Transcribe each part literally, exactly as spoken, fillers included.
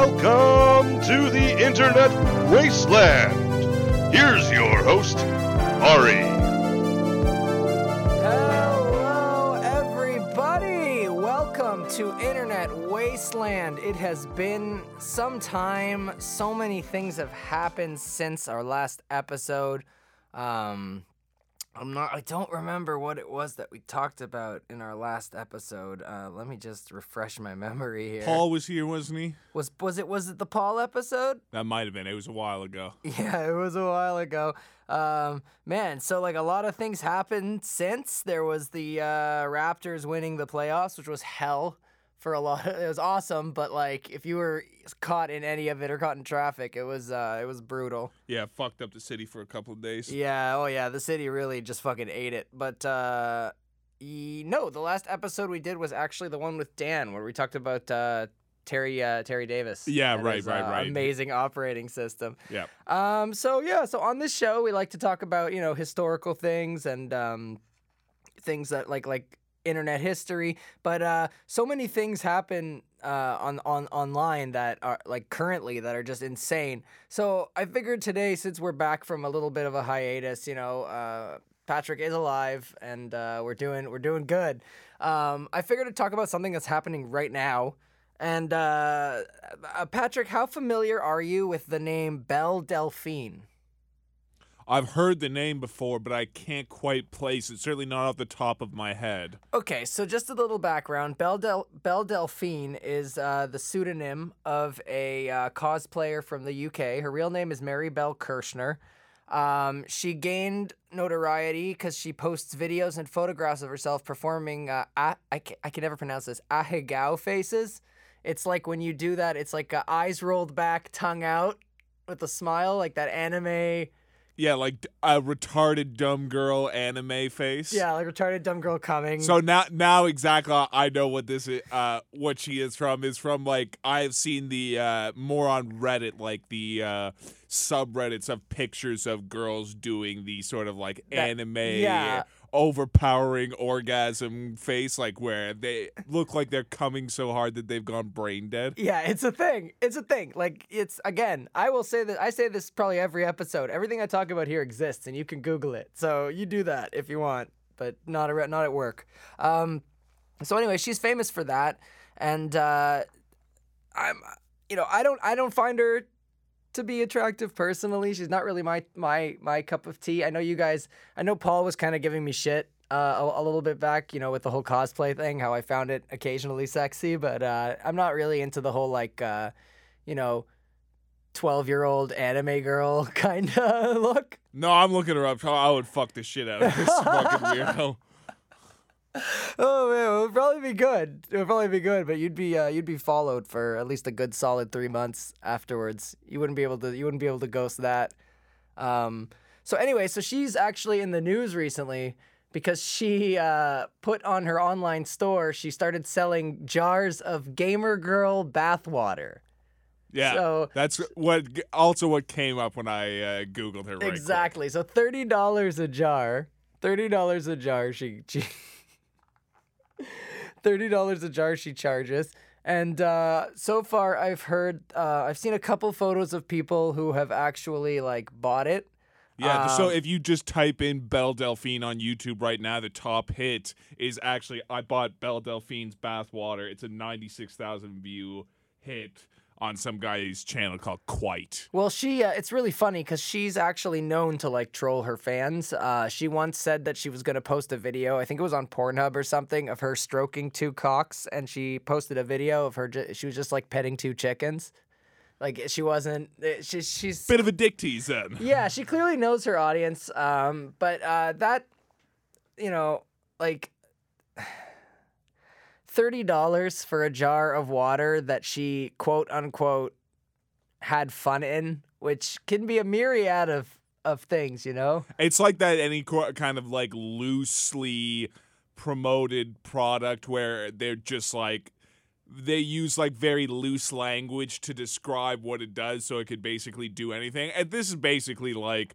Welcome to the Internet Raceland. Here's your host, Ari. Hello, everybody. Welcome to Internet Wasteland. It has been some time. So many things have happened since our last episode. Um, I'm not. I don't remember what it was that we talked about in our last episode. Uh, let me just refresh my memory here. Paul was here, wasn't he? Was was it was it the Paul episode? That might have been. It was a while ago. Yeah, it was a while ago. Um, man, so like a lot of things happened since. There was the uh, Raptors winning the playoffs, which was hell for a lot. Of, it was awesome, but like if you were caught in any of it or caught in traffic, it was uh, it was brutal. Yeah, fucked up the city for a couple of days. Yeah, oh yeah, the city really just fucking ate it. But uh, e- no, the last episode we did was actually the one with Dan, where we talked about uh, Terry uh, Terry Davis. Yeah, right, his, right, uh, right. Amazing operating system. Yeah. Um. So yeah. So on this show, we like to talk about you know historical things and um, things that like like internet history. But uh, so many things happen. Uh, on, on online that are like currently that are just insane. So I figured today, since we're back from a little bit of a hiatus, you know, uh, Patrick is alive and uh, we're doing we're doing good. Um, I figured to talk about something that's happening right now. And uh, uh, Patrick, how familiar are you with the name Belle Delphine? I've heard the name before, but I can't quite place it. Certainly not off the top of my head. Okay, so just a little background. Belle, Del- Belle Delphine is uh, the pseudonym of a uh, cosplayer from the U K. Her real name is Mary Marybelle Kirschner. Um, she gained notoriety because she posts videos and photographs of herself performing, uh, a- I, can- I can never pronounce this, ahegao faces. It's like when you do that, it's like uh, eyes rolled back, tongue out with a smile, like that anime... Yeah, like a retarded dumb girl anime face. Yeah, like retarded dumb girl coming. So now, now exactly, I know what this is. Uh, what she is from is from like I've seen the uh, more on Reddit, like the uh, subreddits of pictures of girls doing the sort of like that, anime. Yeah. Overpowering orgasm face, like where they look like they're coming so hard that they've gone brain dead. Yeah, it's a thing. It's a thing. Like, it's, again, I will say that, I say this probably every episode. Everything I talk about here exists, and you can Google it. So you do that if you want, but not, a, not at work. Um, so anyway, she's famous for that, and uh, I'm, you know, I don't, I don't find her to be attractive personally. She's not really my my my cup of tea. I know you guys, I know Paul was kind of giving me shit uh, a, a little bit back, you know, with the whole cosplay thing, how I found it occasionally sexy, but uh, I'm not really into the whole, like, uh, you know, twelve-year-old anime girl kind of look. No, I'm looking her up. I would fuck the shit out of this fucking weirdo. Oh man, it would probably be good. It would probably be good, but you'd be uh, you'd be followed for at least a good solid three months afterwards. You wouldn't be able to you wouldn't be able to ghost that. Um, so anyway, so she's actually in the news recently because she uh, put on her online store. She started selling jars of gamer girl bathwater. Yeah, so, that's what also what came up when I uh, googled her. Right exactly. Quick. So thirty dollars a jar. Thirty dollars a jar. She she. thirty dollars a jar she charges, and uh, so far I've heard, uh, I've seen a couple photos of people who have actually, like, bought it. Yeah, um, so if you just type in Belle Delphine on YouTube right now, the top hit is actually, I bought Belle Delphine's bathwater. It's a ninety-six thousand view hit on some guy's channel called Quite. Well, she uh, it's really funny because she's actually known to, like, troll her fans. Uh, she once said that she was going to post a video, I think it was on Pornhub or something, of her stroking two cocks, and she posted a video of her, ju- she was just, like, petting two chickens. Like, she wasn't, she, she's... Bit of a dick tease, then. Yeah, she clearly knows her audience, um, but uh, that, you know, like... thirty dollars for a jar of water that she, quote unquote, had fun in, which can be a myriad of, of things, you know? It's like that any kind of like loosely promoted product where they're just like, they use like very loose language to describe what it does so it could basically do anything. And this is basically like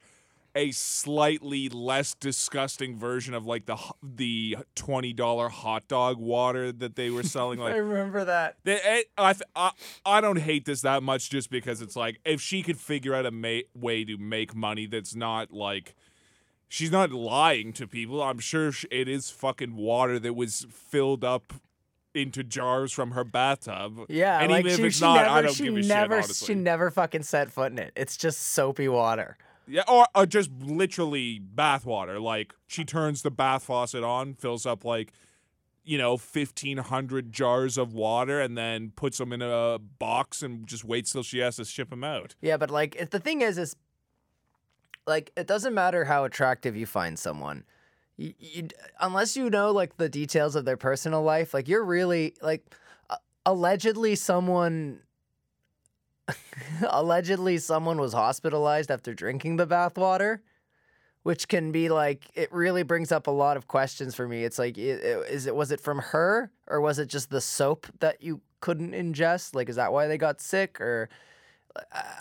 a slightly less disgusting version of like the the twenty dollar hot dog water that they were selling. Like, I remember that. They, it, I, I I don't hate this that much just because it's like, if she could figure out a ma- way to make money that's not like, she's not lying to people. I'm sure it is fucking water that was filled up into jars from her bathtub. Yeah, and like even she, if it's not, never, I don't give a never, shit, honestly. She never fucking set foot in it. It's just soapy water. Yeah, or, or just literally bath water. Like, she turns the bath faucet on, fills up, like, you know, fifteen hundred jars of water, and then puts them in a box and just waits till she has to ship them out. Yeah, but, like, if the thing is, is, like, it doesn't matter how attractive you find someone. You, you, unless you know, like, the details of their personal life, like, you're really, like, uh, allegedly someone... Allegedly, someone was hospitalized after drinking the bathwater, which can be like, it really brings up a lot of questions for me. It's like, is it was it from her, or was it just the soap that you couldn't ingest? Like, is that why they got sick? Or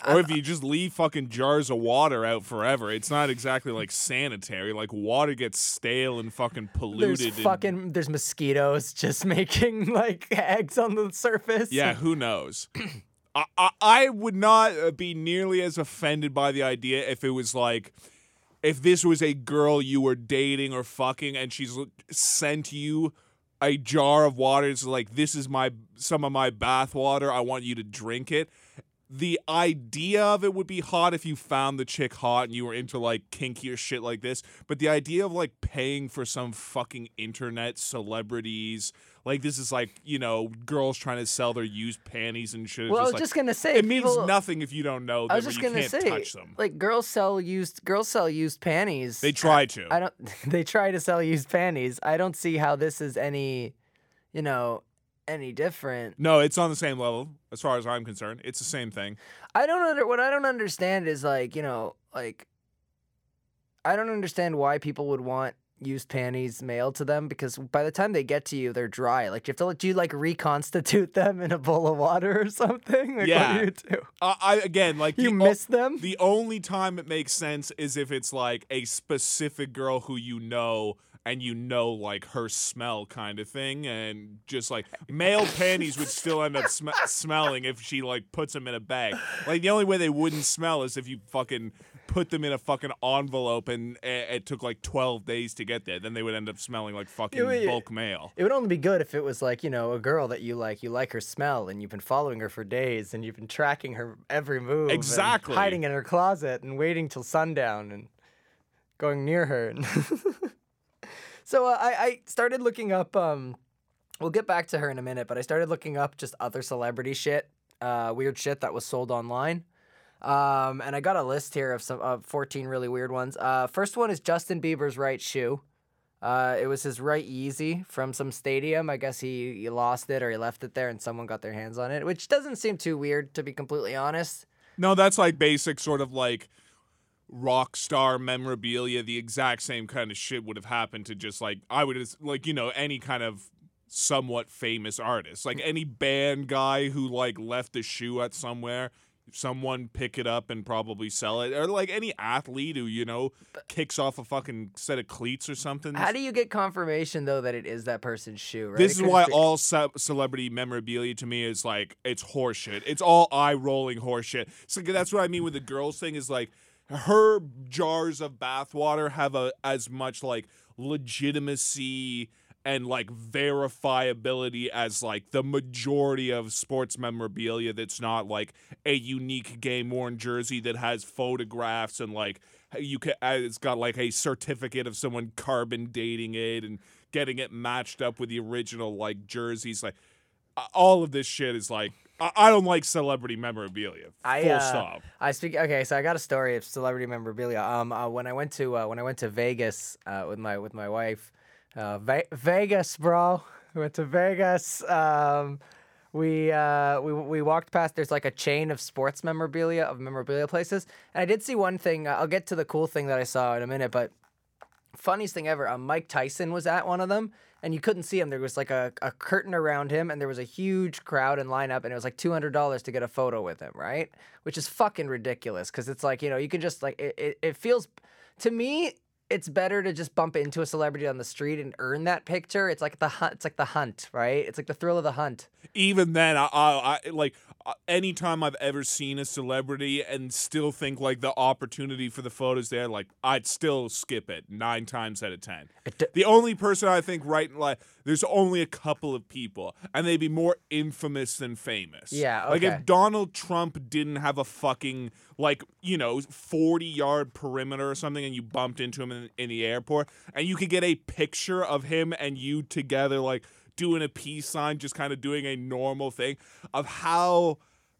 or if you just leave fucking jars of water out forever, it's not exactly like sanitary. Like, water gets stale and fucking polluted. There's fucking and... there's mosquitoes just making like eggs on the surface. Yeah, who knows. I, I would not be nearly as offended by the idea if it was like, if this was a girl you were dating or fucking and she's sent you a jar of water. It's like, this is my some of my bath water. I want you to drink it. The idea of it would be hot if you found the chick hot and you were into like kinkier shit like this. But the idea of like paying for some fucking internet celebrities. Like, this is like, you know, girls trying to sell their used panties and shit. Well, just I was like, just going to say. It means people, nothing if you don't know them. I was just going to say, touch them. Like, girls sell used girls sell used panties. They try to. I, I don't. They try to sell used panties. I don't see how this is any, you know, any different. No, it's on the same level as far as I'm concerned. It's the same thing. I don't under, What I don't understand is, like, you know, like, I don't understand why people would want used panties mailed to them, because by the time they get to you, they're dry. Like, do you have to, like, do you like reconstitute them in a bowl of water or something? Like, yeah. What do you do? Uh, I again, like, you the, miss them. The only time it makes sense is if it's like a specific girl who you know and you know like her smell kind of thing, and just like male panties would still end up sm- smelling if she like puts them in a bag. Like, the only way they wouldn't smell is if you fucking put them in a fucking envelope and it took like twelve days to get there. Then they would end up smelling like fucking it would, bulk mail. It would only be good if it was like, you know, a girl that you like, you like her smell and you've been following her for days and you've been tracking her every move. Exactly. Hiding in her closet and waiting till sundown and going near her. So uh, I, I started looking up, um, we'll get back to her in a minute, but I started looking up just other celebrity shit, uh, weird shit that was sold online. Um, and I got a list here of some of fourteen really weird ones. Uh, first one is Justin Bieber's right shoe. Uh, it was his right Yeezy from some stadium. I guess he, he lost it or he left it there and someone got their hands on it, which doesn't seem too weird, to be completely honest. No, that's like basic sort of like rock star memorabilia. The exact same kind of shit would have happened to just like, I would have, like, you know, any kind of somewhat famous artist, like any band guy who like left the shoe at somewhere. Someone pick it up and probably sell it, or like any athlete who, you know, kicks off a fucking set of cleats or something. How do you get confirmation though that it is that person's shoe? Right? This is why all ce- celebrity memorabilia to me is like, it's horseshit. It's all eye rolling horseshit. So that's what I mean with the girls thing is like, her jars of bathwater have a as much like legitimacy and like verifiability as like the majority of sports memorabilia that's not like a unique game worn jersey that has photographs and like you can, it's got like a certificate of someone carbon dating it and getting it matched up with the original like jerseys. Like all of this shit is like, I don't like celebrity memorabilia. Full I, uh, stop. I speak. Okay, so I got a story of celebrity memorabilia. Um, uh, when I went to uh, when I went to Vegas uh, with my with my wife. Uh, Ve- Vegas, bro. We went to Vegas. Um, we uh, we we walked past. There's like a chain of sports memorabilia of memorabilia places, and I did see one thing. Uh, I'll get to the cool thing that I saw in a minute, but funniest thing ever. Um, Mike Tyson was at one of them, and you couldn't see him. There was like a, a curtain around him, and there was a huge crowd and lineup, and it was like two hundred dollars to get a photo with him, right? Which is fucking ridiculous because it's like, you know, you can just like it. It, it feels. to me, it's better to just bump into a celebrity on the street and earn that picture. It's like the hunt. It's like the hunt, right? It's like the thrill of the hunt. Even then, I, I, I like anytime I've ever seen a celebrity and still think like the opportunity for the photos there, like I'd still skip it nine times out of ten. D- the only person I think right in life, there's only a couple of people, and they'd be more infamous than famous. Yeah, okay. Like if Donald Trump didn't have a fucking like you know forty yard perimeter or something, and you bumped into him. In, in the airport, and you could get a picture of him and you together, like doing a peace sign, just kind of doing a normal thing, of how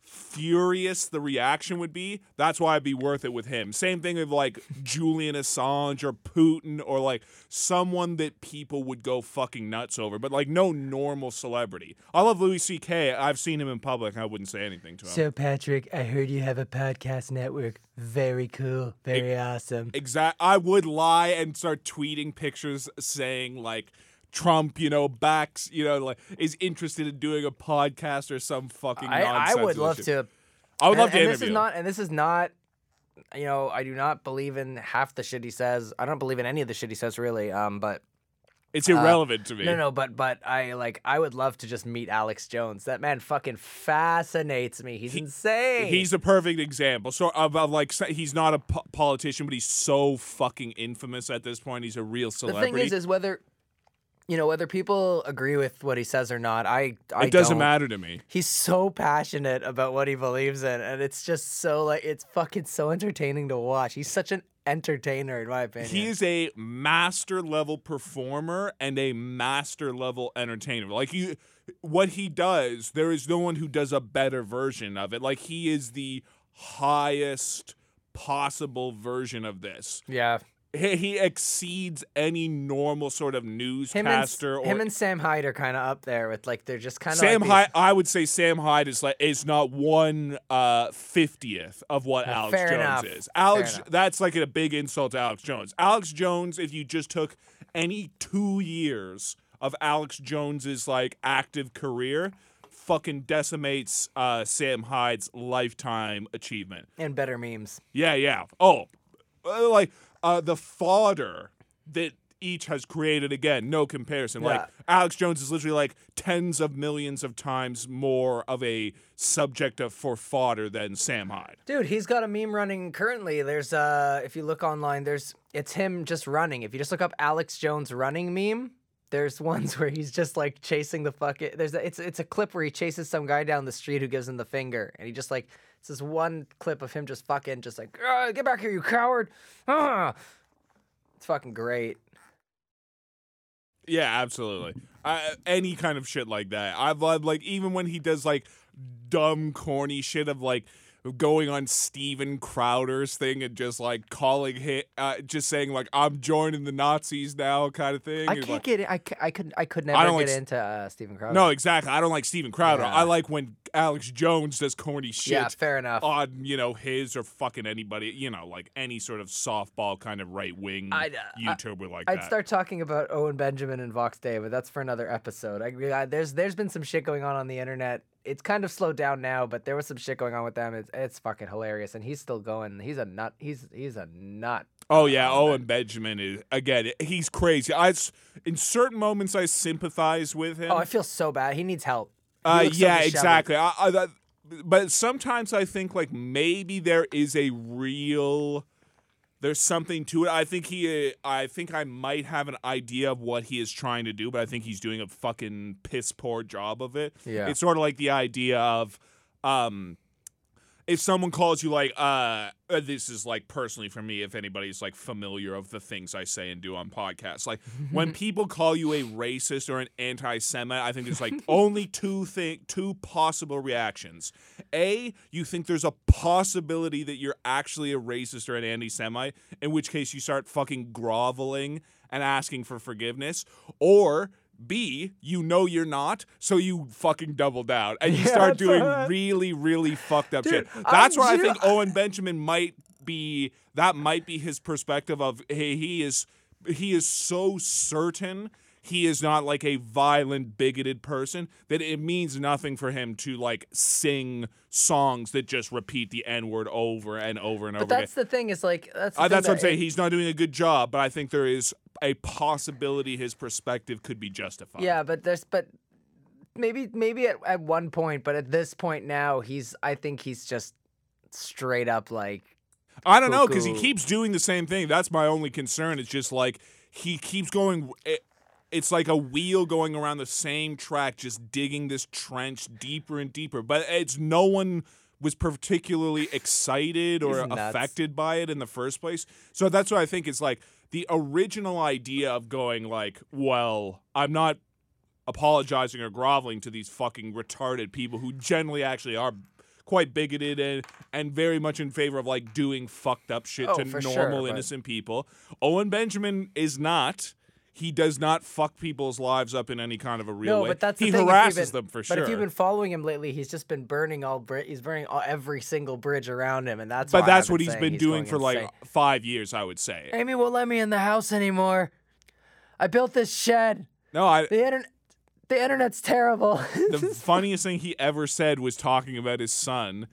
furious the reaction would be. That's why it'd be worth it with him. Same thing with like Julian Assange or Putin or like someone that people would go fucking nuts over, but like no normal celebrity. I love Louis C K. I've seen him in public. I wouldn't say anything to him. So Patrick, I heard you have a podcast network. Very cool. Very it, awesome. Exact. I would lie and start tweeting pictures saying like Trump, you know, backs, you know, like is interested in doing a podcast or some fucking I, nonsense. I would love to. I would and, love to and interview. This is not, and this is not, you know, I do not believe in half the shit he says. I don't believe in any of the shit he says, really. Um, but it's irrelevant uh, to me. No, no, but but I like I would love to just meet Alex Jones. That man fucking fascinates me. He's he, insane. He's a perfect example. So of, of like he's not a po- politician, but he's so fucking infamous at this point. He's a real celebrity. The thing is, is whether. You know, whether people agree with what he says or not, I, I It doesn't don't. matter to me. He's so passionate about what he believes in, and it's just so, like, it's fucking so entertaining to watch. He's such an entertainer, in my opinion. He is a master-level performer and a master-level entertainer. Like, you, what he does, there is no one who does a better version of it. Like, he is the highest possible version of this. Yeah. He, he exceeds any normal sort of newscaster. Him and, or, him and Sam Hyde are kind of up there with like they're just kind of. Sam like Hyde, these... I would say Sam Hyde is like is not one uh, fiftieth of what well, Alex Jones enough. is. Alex, that's like a big insult to Alex Jones. Alex Jones, if you just took any two years of Alex Jones's like active career, fucking decimates uh, Sam Hyde's lifetime achievement and better memes. Yeah, yeah. Oh, like. Uh, the fodder that each has created, again, no comparison. Yeah. Like, Alex Jones is literally, like, tens of millions of times more of a subject of for fodder than Sam Hyde. Dude, he's got a meme running currently. There's, uh, if you look online, there's, it's him just running. If you just look up Alex Jones running meme, there's ones where he's just, like, chasing the fuck. There's a, it's, it's a clip where he chases some guy down the street who gives him the finger, and he just, like... This is one clip of him just fucking just like, get back here, you coward. Ah. It's fucking great. Yeah, absolutely. I, any kind of shit like that. I've like, even when he does like dumb, corny shit of like going on Steven Crowder's thing and just like calling hit, uh, just saying like, I'm joining the Nazis now kind of thing. I and can't like, get it. I, I, could, I could never I get like, into uh, Steven Crowder. No, exactly. I don't like Steven Crowder. Yeah. I like when Alex Jones does corny shit. Yeah, fair enough. On, you know, his or fucking anybody, you know, like any sort of softball kind of right wing uh, YouTuber I, like I'd that. I'd start talking about Owen Benjamin and Vox Day, but that's for another episode. I, I, there's There's been some shit going on on the internet. It's kind of slowed down now, but there was some shit going on with them. It's it's fucking hilarious, and he's still going. He's a nut. He's he's a nut. Oh yeah, Owen Benjamin is again. He's crazy. I in certain moments I sympathize with him. Oh, I feel so bad. He needs help. He uh, yeah, so exactly. I, I, I, but sometimes I think like maybe there is a real. There's something to it. I think he. Uh, I think I might have an idea of what he is trying to do, but I think he's doing a fucking piss poor job of it. Yeah. It's sort of like the idea of, um, if someone calls you like, uh, this is like personally for me. If anybody's like familiar of the things I say and do on podcasts, like when people call you a racist or an anti-Semite, I think there's like only two thing, two possible reactions. A, you think there's a possibility that you're actually a racist or an anti-Semite, in which case you start fucking groveling and asking for forgiveness. Or B, you know you're not, so you fucking double down and you yeah, start doing right. really, really fucked up Dude, shit. That's I'm where ju- I think Owen Benjamin might be. That might be his perspective of hey, he is he is so certain he is not like a violent, bigoted person, that it means nothing for him to like sing songs that just repeat the N-word over and over and but over again. But that's the thing is like that's the uh, that's that what I'm saying. It, He's not doing a good job, but I think there is a possibility his perspective could be justified. Yeah, but there's but maybe maybe at, at one point, but at this point now he's I think he's just straight up like I don't know, because he keeps doing the same thing. That's my only concern. It's just like he keeps going. It, it's like a wheel going around the same track, just digging this trench deeper and deeper. But it's no one was particularly excited or affected by it in the first place. So that's what I think is like the original idea of going like, well, I'm not apologizing or groveling to these fucking retarded people who generally actually are quite bigoted and, and very much in favor of, like, doing fucked up shit oh, to normal, sure, but... innocent people. Owen Benjamin is not. He does not fuck people's lives up in any kind of a real no, way. But that's the he thing, harasses been, them for but sure. But if you've been following him lately, he's just been burning all bri- he's burning all, every single bridge around him, and that's But that's what he's been he's doing for, like, five years, I would say. Amy won't let me in the house anymore. I built this shed. No, I... The internet... The internet's terrible. The funniest thing he ever said was talking about his son.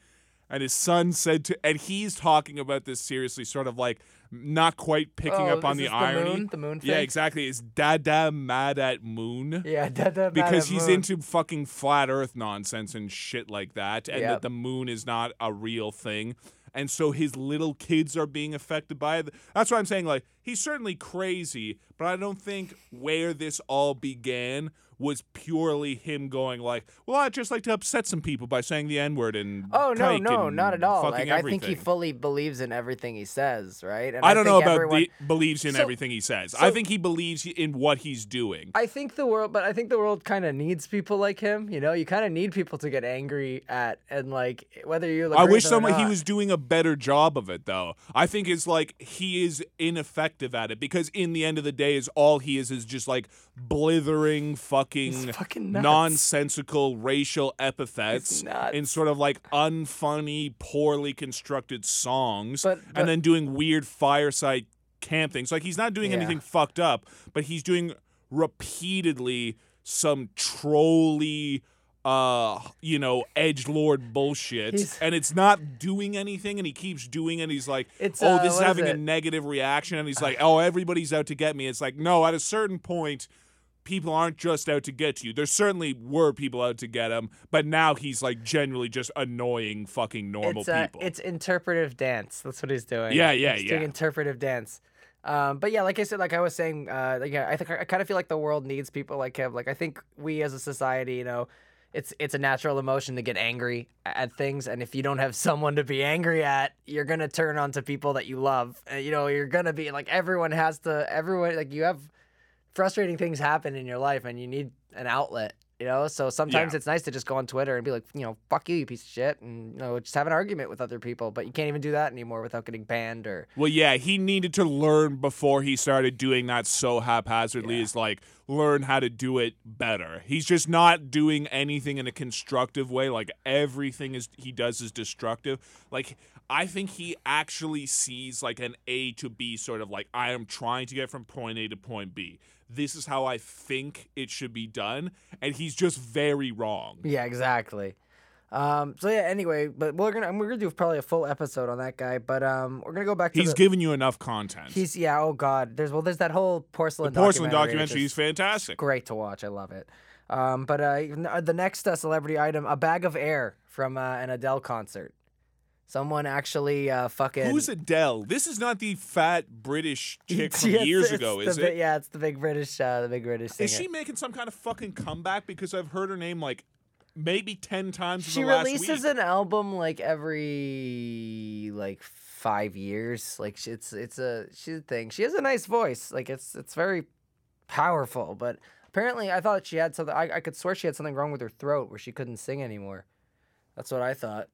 And his son said to, and he's talking about this seriously, sort of like not quite picking oh, up on the irony. The moon, the moon thing? Yeah, exactly. Is Dada mad at moon? Yeah, Dada mad at moon. Because he's into fucking flat earth nonsense and shit like that. And yep. that the moon is not a real thing. And so his little kids are being affected by it. That's why I'm saying, like, he's certainly crazy, but I don't think where this all began was purely him going like, well, I'd just like to upset some people by saying the N-word and oh, no, no, not at all. Like, I think he fully believes in everything he says, right? And I, I don't know about everyone... the believes in so, everything he says. So I think he believes in what he's doing. I think the world, but I think the world kind of needs people like him. You know, you kind of need people to get angry at, and like whether you're like, I wish someone he was doing a better job of it, though. I think it's like he is ineffective at it because in the end of the day, is all he is is just like blithering fucking. Fucking nonsensical racial epithets in sort of like unfunny, poorly constructed songs, but, but, and then doing weird fireside camp things. Like he's not doing yeah. anything fucked up, but he's doing repeatedly some trolly, uh, you know, edgelord bullshit, he's, and it's not doing anything, and he keeps doing it. And he's like, oh, this uh, is having is a negative reaction, and he's like, oh, everybody's out to get me. It's like, no, at a certain point. People aren't just out to get you. There certainly were people out to get him, but now he's like generally just annoying fucking normal it's, uh, people. It's interpretive dance. That's what he's doing. Yeah, yeah, he's yeah. doing interpretive dance. Um, but yeah, like I said, like I was saying, uh, like, yeah, I think I kind of feel like the world needs people like him. Like I think we as a society, you know, it's it's a natural emotion to get angry at things, and if you don't have someone to be angry at, you're gonna turn on to people that you love. And, you know, you're gonna be like everyone has to. Everyone like you have. Frustrating things happen in your life and you need an outlet, you know? So sometimes yeah. it's nice to just go on Twitter and be like, you know, fuck you, you piece of shit. And, you know, just have an argument with other people. But you can't even do that anymore without getting banned or... Well, yeah, he needed to learn before he started doing that so haphazardly yeah. is like... learn how to do it better. He's just not doing anything in a constructive way. Like everything is he does is destructive. Like I think he actually sees like an A to B sort of like I am trying to get from point A to point B. This is how I think it should be done. And he's just very wrong. Yeah, exactly. Um, so yeah, anyway, but we're gonna we're gonna do probably a full episode on that guy, but um, we're gonna go back to. He's the, given you enough content. He's yeah. Oh god, there's well, there's that whole porcelain. The porcelain documentary is fantastic. Great to watch. I love it. Um, but uh, the next uh, celebrity item, a bag of air from uh, an Adele concert. Someone actually uh, fucking. Who's Adele? This is not the fat British chick from yes, years ago, is the, it? Yeah, it's the big British, uh, the big British singer. Is she making some kind of fucking comeback? Because I've heard her name like. Maybe ten times in the last week. She releases an album like every like five years. Like it's it's a she's a thing. She has a nice voice. Like it's it's very powerful. But apparently, I thought she had something. I, I could swear she had something wrong with her throat where she couldn't sing anymore. That's what I thought.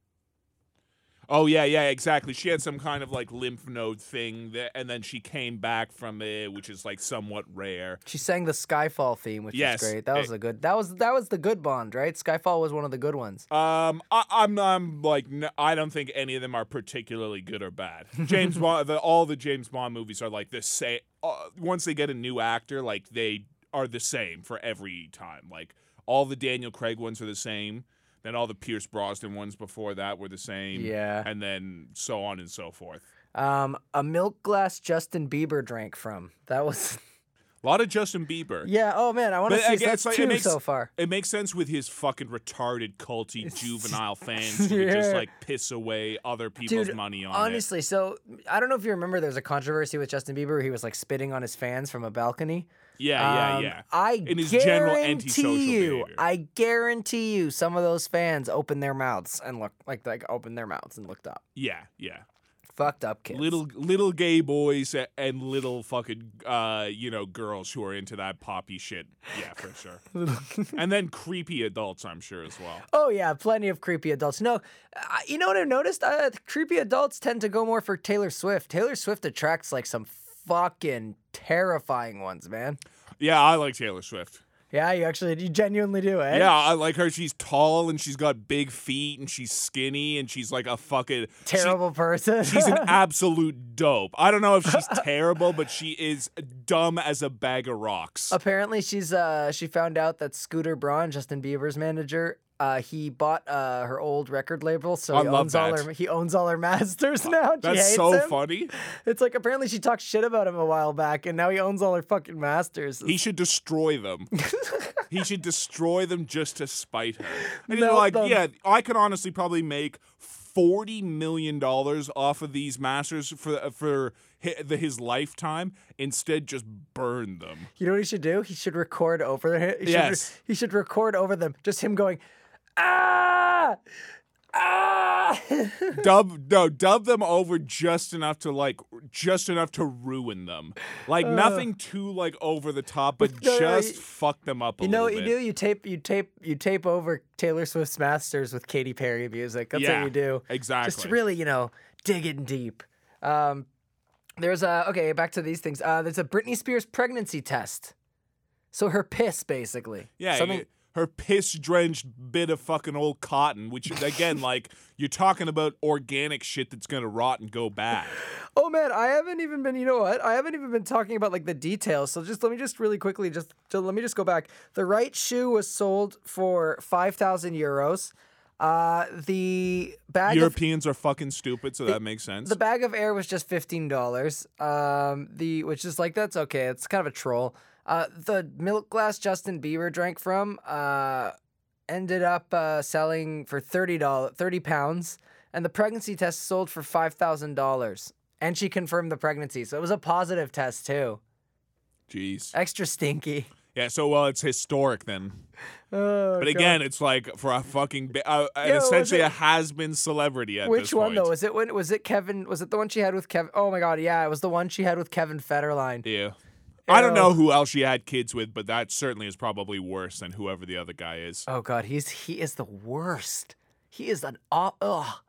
Oh yeah, yeah, exactly. She had some kind of like lymph node thing, that, and then she came back from it, which is like somewhat rare. She sang the Skyfall theme, which yes, is great. That was it, a good. That was that was the good Bond, right? Skyfall was one of the good ones. Um, I, I'm I'm like no, I don't think any of them are particularly good or bad. James Bond, the, all the James Bond movies are like the same. Uh, once they get a new actor, like they are the same for every time. Like, all the Daniel Craig ones are the same. Then all the Pierce Brosnan ones before that were the same. Yeah. And then so on and so forth. Um, a milk glass Justin Bieber drank from. That was... A lot of Justin Bieber. Yeah, oh man, I want to see that's like, two it makes, so far. It makes sense with his fucking retarded, culty, juvenile fans who yeah. just like piss away other people's Dude, money on honestly, it. Honestly, so I don't know if you remember there was a controversy with Justin Bieber where he was like spitting on his fans from a balcony. Yeah, um, yeah, yeah. I In his general antisocial you, behavior. I guarantee you some of those fans opened their mouths and looked like like opened their mouths and looked up. Yeah, yeah. Fucked up kids. Little little gay boys and little fucking, uh, you know, girls who are into that poppy shit. Yeah, for sure. And then creepy adults, I'm sure, as well. Oh, yeah. Plenty of creepy adults. No, uh, you know what I've noticed? Uh, creepy adults tend to go more for Taylor Swift. Taylor Swift attracts, like, some fucking terrifying ones, man. Yeah, I like Taylor Swift. Yeah, you actually, you genuinely do, eh? Yeah, I like her. She's tall, and she's got big feet, and she's skinny, and she's like a fucking... Terrible she, person. She's an absolute dope. I don't know if she's terrible, but she is dumb as a bag of rocks. Apparently, she's uh, she found out that Scooter Braun, Justin Bieber's manager... Uh, he bought uh, her old record label, so he owns, all her, he owns all her masters now. She That's hates so him. funny. It's like apparently she talked shit about him a while back, and now he owns all her fucking masters. He should destroy them. He should destroy them just to spite her. And you're like, them. yeah, I could honestly probably make forty million dollars off of these masters for for his lifetime. Instead, just burn them. You know what he should do? He should record over them. Yes. Should, he should record over them. Just him going... Ah! Ah! dub no, dub them over just enough to like just enough to ruin them. Like uh, nothing too like over the top, but no, just no, fuck them up a little bit. You know what you do? You tape you tape you tape over Taylor Swift's masters with Katy Perry music. That's yeah, what you do. Exactly. Just really, you know, digging deep. Um there's a okay, back to these things. Uh there's a Britney Spears pregnancy test. So her piss basically. Yeah. Something- you- Her piss-drenched bit of fucking old cotton, which, again, like, you're talking about organic shit that's going to rot and go bad. Oh, man, I haven't even been, you know what? I haven't even been talking about, like, the details. So just let me just really quickly, just, just let me just go back. The right shoe was sold for five thousand euros. Uh, the bag Europeans of, are fucking stupid, so the, that makes sense. The bag of air was just fifteen dollars, um, the which is like, that's okay. It's kind of a troll. Uh, the milk glass Justin Bieber drank from uh, ended up uh, selling for thirty dollars, thirty pounds, and the pregnancy test sold for five thousand dollars. And she confirmed the pregnancy, so it was a positive test too. Jeez. Extra stinky. Yeah, so, well, it's historic then. Oh, but again, God. It's like for a fucking, uh, an Yo, essentially a has-been celebrity at Which this point. Which one, though? Was it when, was it Kevin, was it the one she had with Kevin? Oh, my God, yeah, it was the one she had with Kevin Federline. Yeah. I don't know who else she had kids with, but that certainly is probably worse than whoever the other guy is. Oh, God, he's he is the worst. He is an oh, ugh.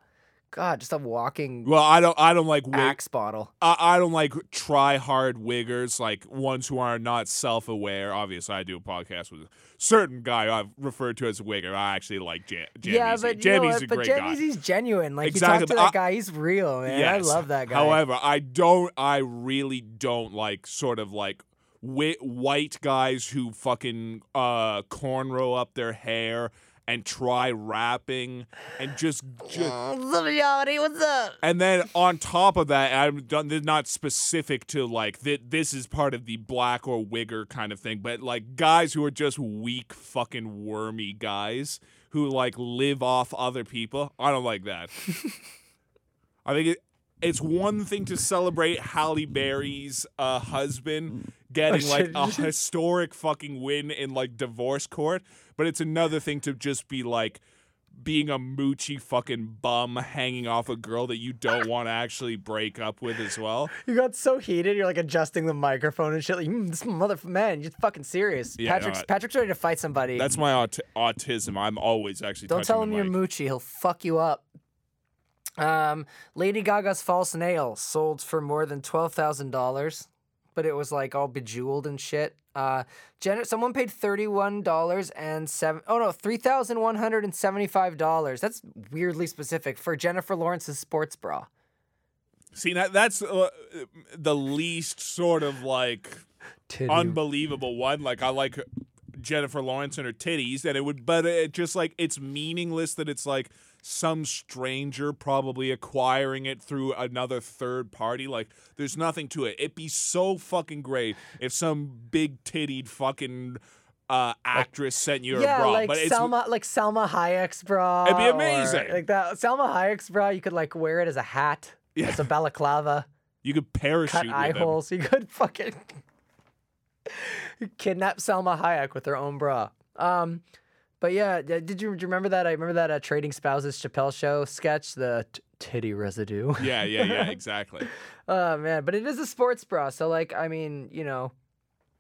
God, just a walking. Well, I don't, I don't like wig- axe bottle. I, I don't like try hard wiggers, like ones who are not self aware. Obviously, I do a podcast with a certain guy I've referred to as a wigger. I actually like Jam. Jam yeah, Easy. but Jam you know, Easy, but great Jam guy. Easy's genuine. Like exactly. You talk to that guy, he's real, man. Yes. I love that guy. However, I don't. I really don't like sort of like. White guys who fucking uh, cornrow up their hair and try rapping and just, just what's up? And then on top of that, I'm done. They're not specific to like that. This is part of the black or wigger kind of thing, but like guys who are just weak, fucking wormy guys who like live off other people. I don't like that. I think it, it's one thing to celebrate Halle Berry's uh, husband. Getting, like, a historic fucking win in, like, divorce court. But it's another thing to just be, like, being a moochy fucking bum hanging off a girl that you don't want to actually break up with as well. You got so heated, you're, like, adjusting the microphone and shit. Like, mm, this motherfucker, man, you're fucking serious. Yeah, Patrick's, no, I, Patrick's ready to fight somebody. That's my aut- autism. I'm always actually touching the mic. Don't tell him you're moochy. He'll fuck you up. Um, Lady Gaga's false nail sold for more than twelve thousand dollars. But it was like all bejeweled and shit. Uh, Jen- someone paid thirty-one dollars and seven. Oh no, three thousand one hundred and seventy-five dollars. That's weirdly specific for Jennifer Lawrence's sports bra. See, that that's uh, the least sort of like Titty. Unbelievable one. Like, I like Jennifer Lawrence and her titties, and it would, but it just like, it's meaningless that it's like some stranger probably acquiring it through another third party. Like, there's nothing to it. It'd be so fucking great if some big tittied fucking uh, actress like, sent you yeah, a bra. Like, but Selma, it's, like Selma Hayek's bra. It'd be amazing. Like that Selma Hayek's bra, you could like wear it as a hat. Yeah. As a balaclava. You could parachute. Cut eye with holes. Them. You could fucking kidnap Selma Hayek with her own bra. Um, but yeah, did you, did you remember that? I remember that uh, Trading Spouses Chappelle Show sketch, the t- titty residue. Yeah, yeah, yeah, exactly. Oh, man. But it is a sports bra. So, like, I mean, you know.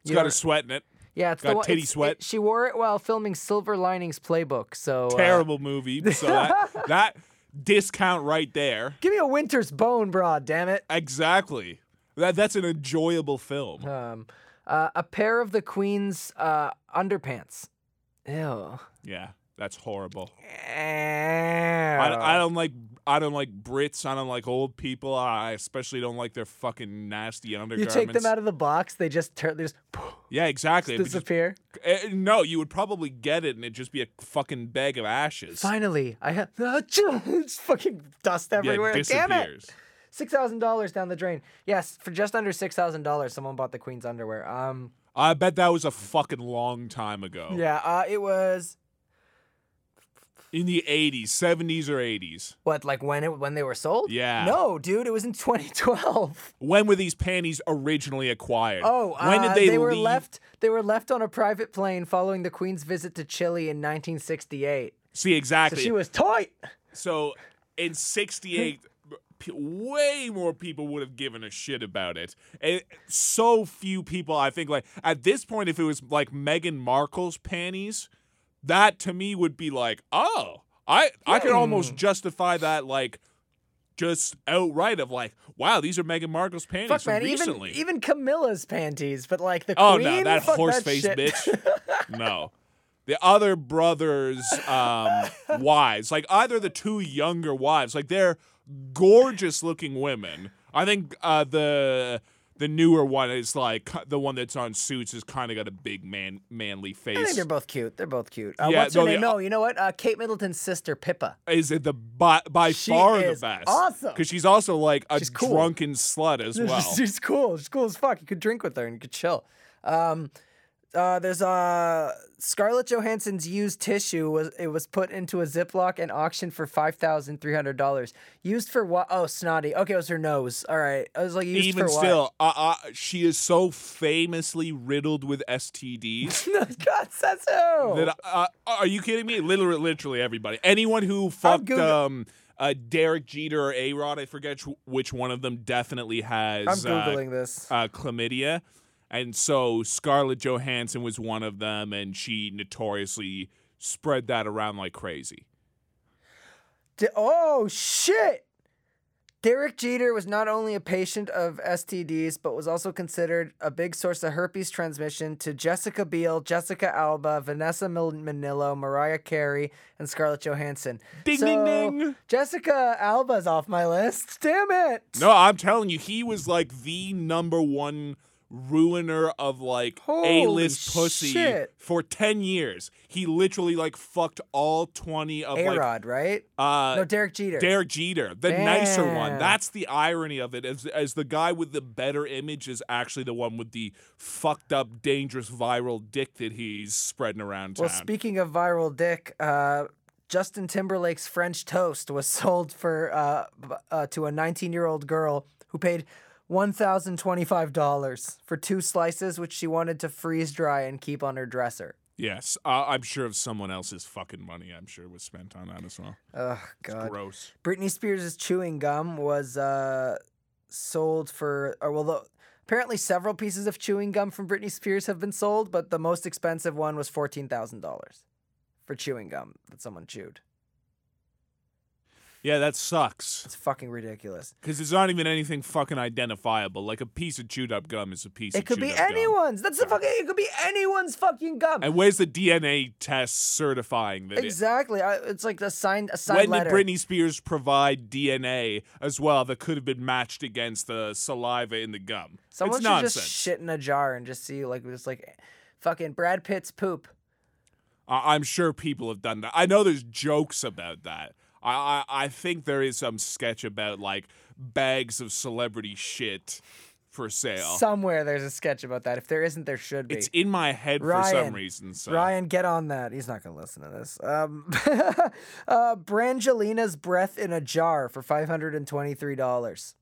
It's you got her sweat in it. Yeah, it's got the one, titty it's, sweat. It, she wore it while filming Silver Linings Playbook. So Terrible uh, movie. So that, that discount right there. Give me a Winter's Bone bra, damn it. Exactly. That That's an enjoyable film. Um, uh, a pair of the Queen's uh, underpants. Ew. Yeah, that's horrible. I, I don't like I don't like Brits. I don't like old people. I especially don't like their fucking nasty undergarments. You take them out of the box, they just turn. They just yeah, exactly. Just disappear. Just, it, no, you would probably get it, and it'd just be a fucking bag of ashes. Finally, I have just fucking dust everywhere. Yeah, it damn it! Six thousand dollars down the drain. Yes, for just under six thousand dollars, someone bought the Queen's underwear. Um. I bet that was a fucking long time ago. Yeah, uh, it was in the eighties, seventies or eighties. What, like when it when they were sold? Yeah. No, dude, it was in twenty twelve. When were these panties originally acquired? Oh, uh, when did they, they were leave? left. They were left on a private plane following the Queen's visit to Chile in nineteen sixty-eight. See, exactly. So she was tight. So in sixty-eight. Way more people would have given a shit about it. And so few people, I think, like, at this point, if it was, like, Meghan Markle's panties, that, to me, would be like, oh, I, yeah. I could almost justify that, like, just outright of, like, wow, these are Meghan Markle's panties fuck, from man, recently. Even, even Camilla's panties, but, like, the oh, Queen? Oh, no, that horse-faced bitch. No. The other brothers' um, wives, like, either the two younger wives, like, they're gorgeous-looking women. I think uh, the the newer one is like the one that's on Suits has kind of got a big man manly face. I think they're both cute. They're both cute. Uh, yeah, what's no, her name? They, uh, no, you know what? Uh, Kate Middleton's sister, Pippa. Is it the by, by far the best? Awesome. Because she's also like a she's cool. drunken slut as well. She's cool. She's cool as fuck. You could drink with her and you could chill. Um, uh, there's uh Scarlett Johansson's used tissue. Was it was put into a Ziploc and auctioned for five thousand three hundred dollars. Used for what? Oh, snotty. Okay, it was her nose. All right. I was like, used Even for what? Even still, uh, uh, she is so famously riddled with S T Ds. God, says who? That, uh, are you kidding me? Literally, literally everybody. Anyone who fucked um, uh, Derek Jeter or A-Rod, I forget which one of them, definitely has I'm Googling uh, this. Uh, chlamydia. And so Scarlett Johansson was one of them, and she notoriously spread that around like crazy. D- oh, shit. Derek Jeter was not only a patient of S T Ds, but was also considered a big source of herpes transmission to Jessica Biel, Jessica Alba, Vanessa Manillo, Mariah Carey, and Scarlett Johansson. Ding, so, ding, ding. Jessica Alba's off my list. Damn it. No, I'm telling you, he was like the number one ruiner of like Holy A-list pussy shit. For ten years. He literally like fucked all twenty of A-Rod, like A-Rod, right? Uh, no, Derek Jeter. Derek Jeter, the Damn. nicer one. That's the irony of it, as as the guy with the better image is actually the one with the fucked up, dangerous viral dick that he's spreading around town. Well, speaking of viral dick, uh, Justin Timberlake's French toast was sold for uh, uh to a nineteen-year-old girl who paid one thousand twenty-five dollars for two slices, which she wanted to freeze dry and keep on her dresser. Yes. Uh, I'm sure of someone else's fucking money, I'm sure, was spent on that as well. Oh, God. It's gross. Britney Spears' chewing gum was uh, sold for, or well, the, apparently several pieces of chewing gum from Britney Spears have been sold, but the most expensive one was fourteen thousand dollars for chewing gum that someone chewed. Yeah, that sucks. It's fucking ridiculous. Because it's not even anything fucking identifiable. Like, a piece of chewed up gum is a piece it of chewed up gum. It could be anyone's. That's the fucking, it could be anyone's fucking gum. And where's the D N A test certifying that? Exactly. It, I, it's like the signed, a signed when letter. When did Britney Spears provide D N A as well that could have been matched against the saliva in the gum? Someone it's should nonsense. just shit in a jar and just see, like, just like fucking Brad Pitt's poop. Uh, I'm sure people have done that. I know there's jokes about that. I, I think there is some sketch about, like, bags of celebrity shit for sale. Somewhere there's a sketch about that. If there isn't, there should be. It's in my head Ryan, for some reason. So. Ryan, get on that. He's not going to listen to this. Um, uh, Brangelina's breath in a jar for five hundred twenty-three dollars.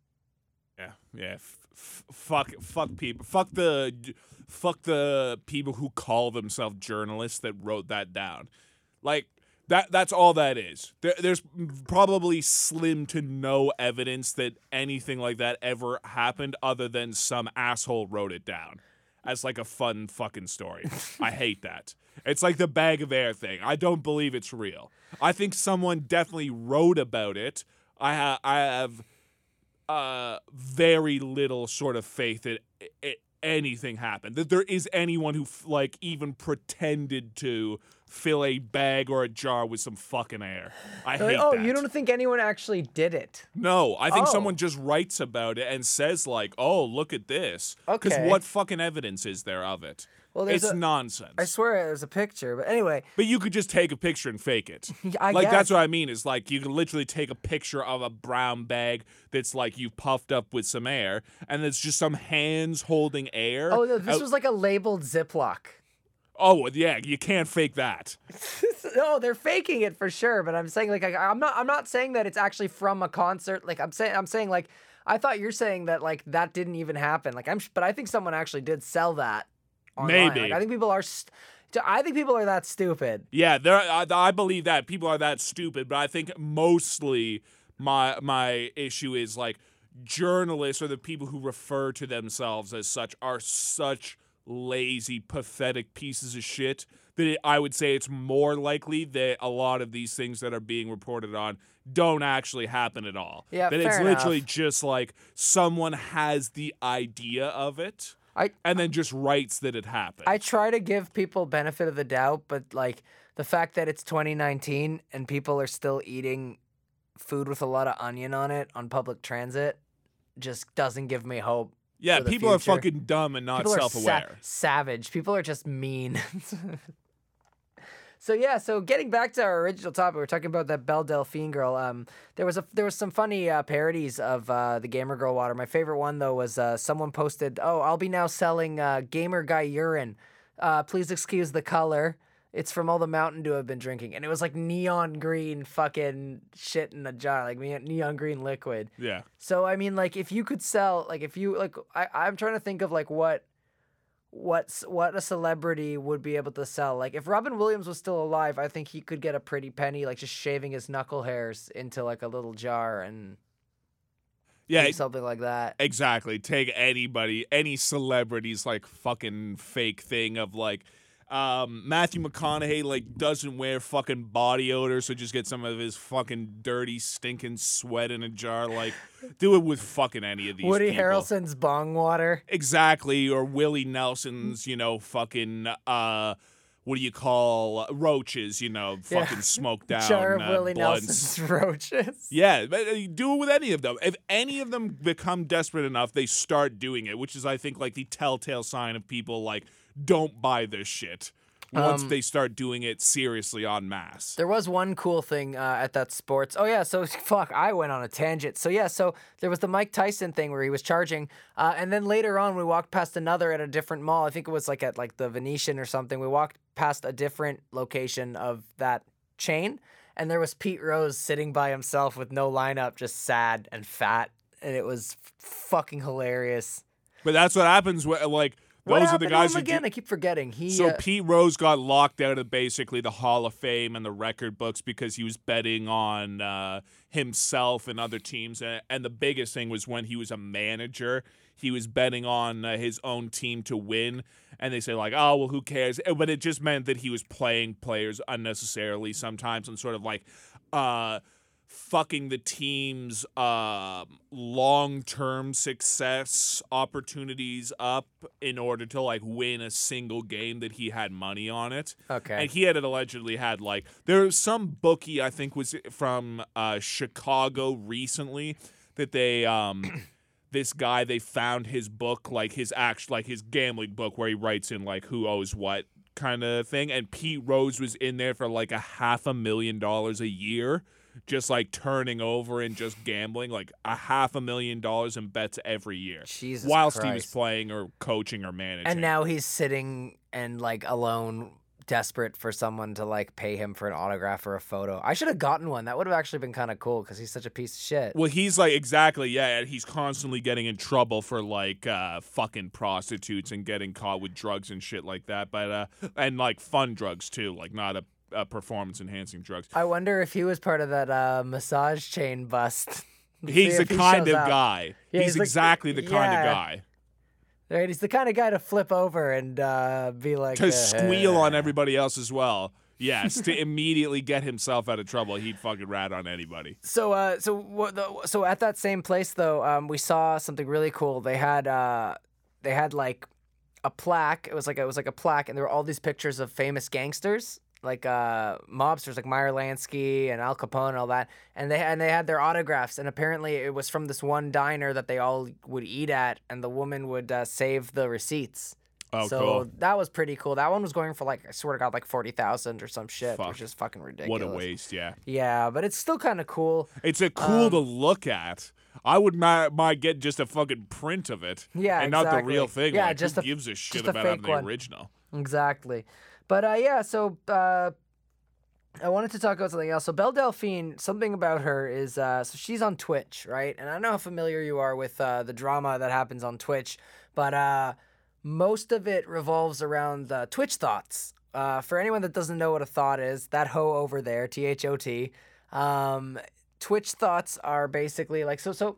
Yeah, yeah. F- f- fuck, fuck people. Fuck the, fuck the people who call themselves journalists that wrote that down. Like... That that's all that is. There, there's probably slim to no evidence that anything like that ever happened, other than some asshole wrote it down as like a fun fucking story. I hate that. It's like the bag of air thing. I don't believe it's real. I think someone definitely wrote about it. I ha- I have uh very little sort of faith that it, it, anything happened. That there is anyone who f- like even pretended to. Fill a bag or a jar with some fucking air. I They're hate like, oh, that. Oh, you don't think anyone actually did it? No, I think oh. someone just writes about it and says, like, oh, look at this. Okay. Because what fucking evidence is there of it? Well, it's a, nonsense. I swear there's a picture, but anyway. But you could just take a picture and fake it. I like, guess. That's what I mean, is like you can literally take a picture of a brown bag that's like you puffed up with some air, and it's just some hands holding air. Oh, no, this out- was like a labeled Ziploc. Oh yeah, you can't fake that. No, they're faking it for sure. But I'm saying, like, I, I'm not. I'm not saying that it's actually from a concert. Like, I'm saying, I'm saying, like, I thought you're saying that, like, that didn't even happen. Like, I'm, but I think someone actually did sell that online. Maybe. Like, I think people are. St- I think people are that stupid. Yeah, there. I, I believe that people are that stupid. But I think mostly my my issue is like journalists or the people who refer to themselves as such are such. Lazy, pathetic pieces of shit that it, I would say it's more likely that a lot of these things that are being reported on don't actually happen at all. Yeah, that fair it's literally enough. Just like someone has the idea of it I, and then just writes that it happened. I try to give people benefit of the doubt, but like the fact that it's twenty nineteen and people are still eating food with a lot of onion on it on public transit just doesn't give me hope. Yeah, people future. are fucking dumb and not people self-aware. Are sa- savage. People are just mean. So yeah, so getting back to our original topic, we we're talking about that Belle Delphine girl. Um, there was a there was some funny uh, parodies of uh, the Gamer Girl water. My favorite one though was uh, someone posted, "Oh, I'll be now selling uh, Gamer Guy urine. Uh, please excuse the color. It's from all the Mountain Dew I've been drinking." And it was like neon green fucking shit in a jar, like neon green liquid. Yeah. So, I mean, like, if you could sell, like, if you, like, I, I'm trying to think of, like, what, what's, what a celebrity would be able to sell. Like, if Robin Williams was still alive, I think he could get a pretty penny, like, just shaving his knuckle hairs into, like, a little jar and... Yeah, something like that. Exactly. Take anybody, any celebrity's, like, fucking fake thing of, like... Um, Matthew McConaughey, like, doesn't wear fucking body odor, so just get some of his fucking dirty, stinking sweat in a jar. Like, do it with fucking any of these Woody people. Harrelson's bong water. Exactly, or Willie Nelson's, you know, fucking, uh, what do you call, uh, roaches, you know, fucking yeah. smoked down jar of uh, Willie blunts. Nelson's roaches. Yeah, but do it with any of them. If any of them become desperate enough, they start doing it, which is, I think, like, the telltale sign of people, like, don't buy this shit once um, they start doing it seriously en masse. There was one cool thing uh, at that sports. Oh, yeah, so fuck, I went on a tangent. So, yeah, so there was the Mike Tyson thing where he was charging. Uh, and then later on, we walked past another at a different mall. I think it was like at like the Venetian or something. We walked past a different location of that chain. And there was Pete Rose sitting by himself with no lineup, just sad and fat. And it was fucking hilarious. But that's what happens when, like, Those what are the guys who again? Do... I keep forgetting. He so uh... Pete Rose got locked out of basically the Hall of Fame and the record books because he was betting on uh, himself and other teams. And the biggest thing was when he was a manager, he was betting on uh, his own team to win. And they say like, oh well, who cares? But it just meant that he was playing players unnecessarily sometimes and sort of like. Uh, fucking the team's uh, long-term success opportunities up in order to, like, win a single game that he had money on it. Okay. And he had allegedly had, like, there was some bookie, I think, was from uh, Chicago recently that they, um, this guy, they found his book, like, his act, like, his gambling book where he writes in, like, who owes what kind of thing. And Pete Rose was in there for, like, a half a million dollars a year. Just like turning over and just gambling like a half a million dollars in bets every year. Jesus whilst Christ. He was playing or coaching or managing. And now he's sitting and like alone, desperate for someone to like pay him for an autograph or a photo. I should have gotten one. That would have actually been kind of cool because he's such a piece of shit. Well, he's like, exactly, yeah. He's constantly getting in trouble for like uh, fucking prostitutes and getting caught with drugs and shit like that. But uh, and like fun drugs too, like not a Uh, performance-enhancing drugs. I wonder if he was part of that uh, massage chain bust. He's the kind of out. guy. Yeah, he's, he's exactly like, the kind yeah. of guy. Right, he's the kind of guy to flip over and uh, be like... To uh, squeal uh, on everybody else as well. Yes, to immediately get himself out of trouble. He'd fucking rat on anybody. So uh, so so at that same place, though, um, we saw something really cool. They had uh, They had, like, a plaque. It was like It was like a plaque, and there were all these pictures of famous gangsters. Like uh, mobsters like Meyer Lansky and Al Capone and all that, and they and they had their autographs. And apparently, it was from this one diner that they all would eat at, and the woman would uh, save the receipts. Oh, so cool. That was pretty cool. That one was going for like I swear to God, like forty thousand or some shit, Fuck. which is fucking ridiculous. What a waste! Yeah. Yeah, but it's still kind of cool. It's a cool um, to look at. I would might, might get just a fucking print of it, yeah, and exactly. not the real thing. Yeah, like, just who a, gives a shit about a having the original. Exactly. But, uh, yeah, so uh, I wanted to talk about something else. So Belle Delphine, something about her is, uh, so she's on Twitch, right? And I don't know how familiar you are with uh, the drama that happens on Twitch, but uh, most of it revolves around uh, Twitch thoughts. Uh, for anyone that doesn't know what a thought is, that hoe over there, T H O T, um, Twitch thoughts are basically like, so, so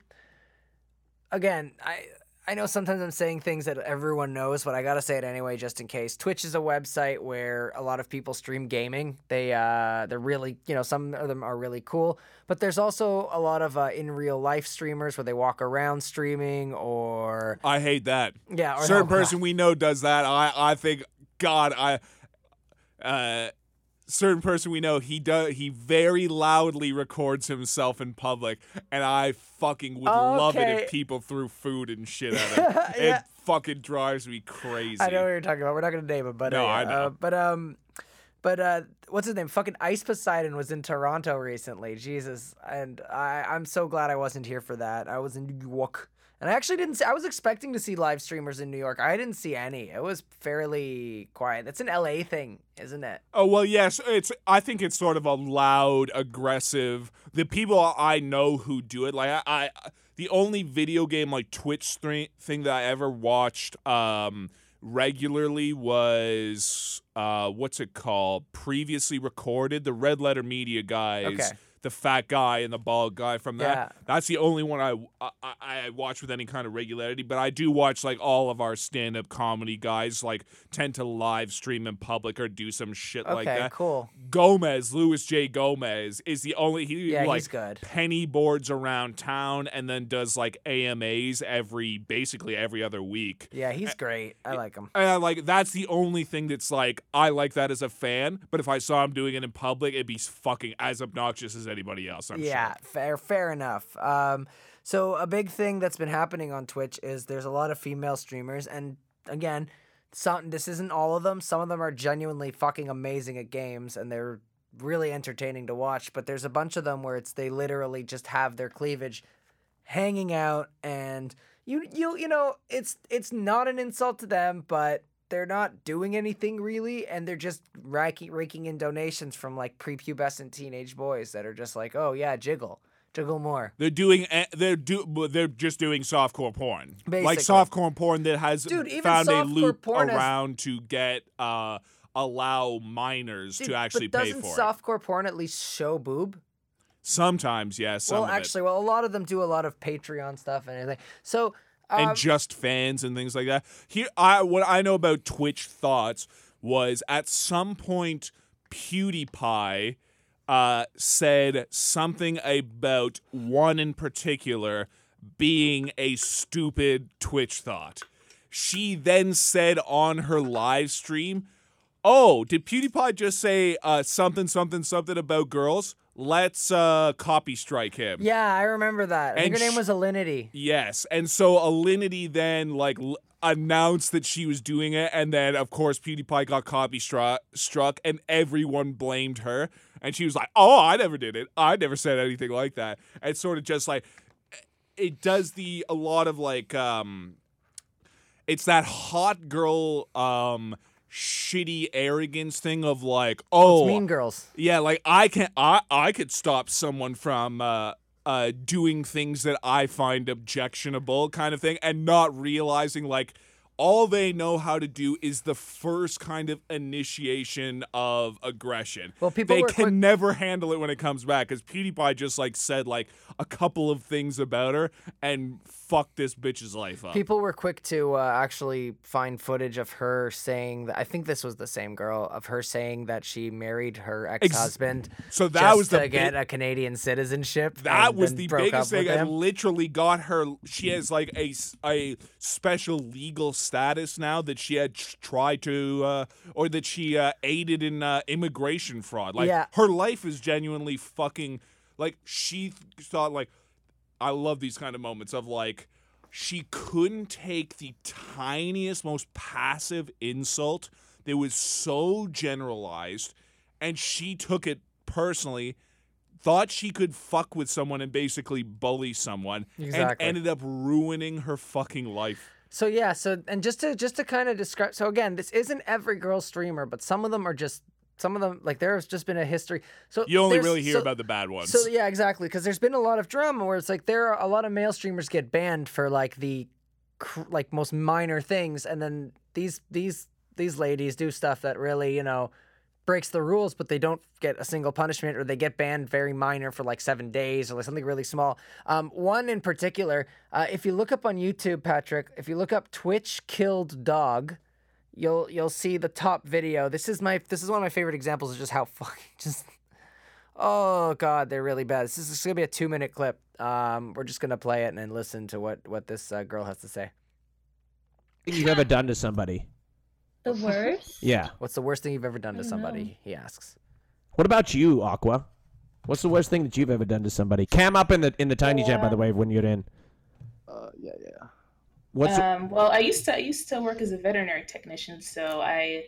again, I... I know sometimes I'm saying things that everyone knows, but I gotta say it anyway, just in case. Twitch is a website where a lot of people stream gaming. They, uh, they're really, you know, some of them are really cool. But there's also a lot of uh, in real life streamers where they walk around streaming or. I hate that. Yeah. Or Certain no, person God. we know does that. I, I think, God, I. Uh, certain person we know, he does. He very loudly records himself in public, and I fucking would okay. love it if people threw food and shit at him. yeah. It fucking drives me crazy. I know what you're talking about. We're not gonna name him, but no, uh, I know. Uh, but um, but uh, what's his name? Fucking Ice Poseidon was in Toronto recently. Jesus, and I, I'm so glad I wasn't here for that. I was in New York, and I actually didn't. See, I was expecting to see live streamers in New York. I didn't see any. It was fairly quiet. That's an L A thing, isn't it? Oh, well, yes. It's. I think it's sort of a loud, aggressive. The people I know who do it, like I, I the only video game like Twitch thing that I ever watched um, regularly was uh, what's it called? Previously Recorded. The Red Letter Media guys. Okay. The fat guy and the bald guy from that. Yeah. That's the only one I, I I watch with any kind of regularity, but I do watch, like, all of our stand-up comedy guys, like, tend to live stream in public or do some shit okay, like that. Okay, cool. Gomez, Louis J. Gomez, is the only... He, yeah, like, he's good. Penny boards around town and then does, like, A M As every, basically every other week. Yeah, he's and, great. I like him. And I like, that's the only thing that's, like, I like that as a fan, but if I saw him doing it in public, it'd be fucking as obnoxious as anybody else, I'm yeah, sure. Yeah, fair, fair enough. Um, so a big thing that's been happening on Twitch is there's a lot of female streamers, and again, some, this isn't all of them. Some of them are genuinely fucking amazing at games, and they're really entertaining to watch, but there's a bunch of them where it's they literally just have their cleavage hanging out, and you you you know, it's it's not an insult to them, but they're not doing anything really, and they're just raking, raking in donations from, like, prepubescent teenage boys that are just like, oh, yeah, jiggle. Jiggle more. They're doing they're do they're just doing softcore porn. Basically. Like softcore porn that has Dude, even found a loop around has... to get uh allow minors Dude, to actually pay for it. But doesn't softcore porn at least show boob? Sometimes, yes. Yeah, some well, actually, it. well, a lot of them do a lot of Patreon stuff and everything. So... And um, just fans and things like that. Here, I what I know about Twitch thoughts was at some point PewDiePie uh, said something about one in particular being a stupid Twitch thought. She then said on her live stream, oh, did PewDiePie just say uh, something, something, something about girls? Let's uh, copy strike him. Yeah, I remember that. I and think her she, name was Alinity. Yes, and so Alinity then like l- announced that she was doing it, and then, of course, PewDiePie got copy stru- struck, and everyone blamed her. And she was like, oh, I never did it. I never said anything like that. And sort of just like, it does the, a lot of like, um, it's that hot girl, um, shitty arrogance thing of like, oh, it's Mean Girls. Yeah, like I can I I could stop someone from uh uh doing things that I find objectionable, kind of thing, and not realizing like all they know how to do is the first kind of initiation of aggression. Well, people they were, can were... never handle it when it comes back, because PewDiePie just like said like a couple of things about her and fucked this bitch's life up. People were quick to uh, actually find footage of her saying that, I think this was the same girl, of her saying that she married her ex-husband Ex- so that just was to the get bi- a Canadian citizenship. That was the biggest thing. I literally got her. She has like a a special legal status now that she had tried to uh, or that she uh, aided in uh, immigration fraud. Like yeah. Her life is genuinely fucking like she thought like I love these kind of moments of like she couldn't take the tiniest, most passive insult that was so generalized, and she took it personally, thought she could fuck with someone and basically bully someone, exactly. And ended up ruining her fucking life. So yeah, so and just to just to kind of describe. So again, this isn't every girl streamer, but some of them are just some of them like there's just been a history. So you only really hear so, about the bad ones. So yeah, exactly, because there's been a lot of drama where it's like there are a lot of male streamers get banned for like the like most minor things, and then these these these ladies do stuff that really, you know, breaks the rules, but they don't get a single punishment, or they get banned very minor for like seven days or like something really small. Um, one in particular, uh, if you look up on YouTube, Patrick, if you look up Twitch killed dog, you'll you'll see the top video. This is my this is one of my favorite examples of just how fucking just oh god, they're really bad. This is, this is gonna be a two minute clip. Um, we're just gonna play it and then listen to what what this uh, girl has to say. You've ever done to somebody. The worst? Yeah. What's the worst thing you've ever done to somebody? Know. He asks. What about you, Aqua? What's the worst thing that you've ever done to somebody? Cam up in the in the tiny yeah. chat, by the way, when you're in. Uh, yeah, yeah. What's um? It? Well, I used to I used to work as a veterinary technician, so I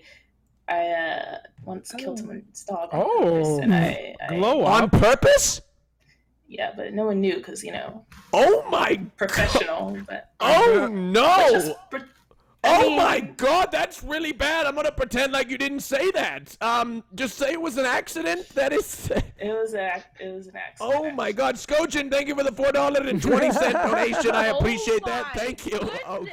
I uh, once oh. killed someone's dog. Oh. And I, I, Glow I, on purpose? Yeah, but no one knew because you know. Oh my. Professional, God. But. Oh no. I oh mean, my God, that's really bad. I'm gonna pretend like you didn't say that. Um, just say it was an accident. That is. It was a. It was an accident. Oh my God, Skojan, thank you for the four dollars and twenty cent donation. I appreciate oh that. Thank you. Oh.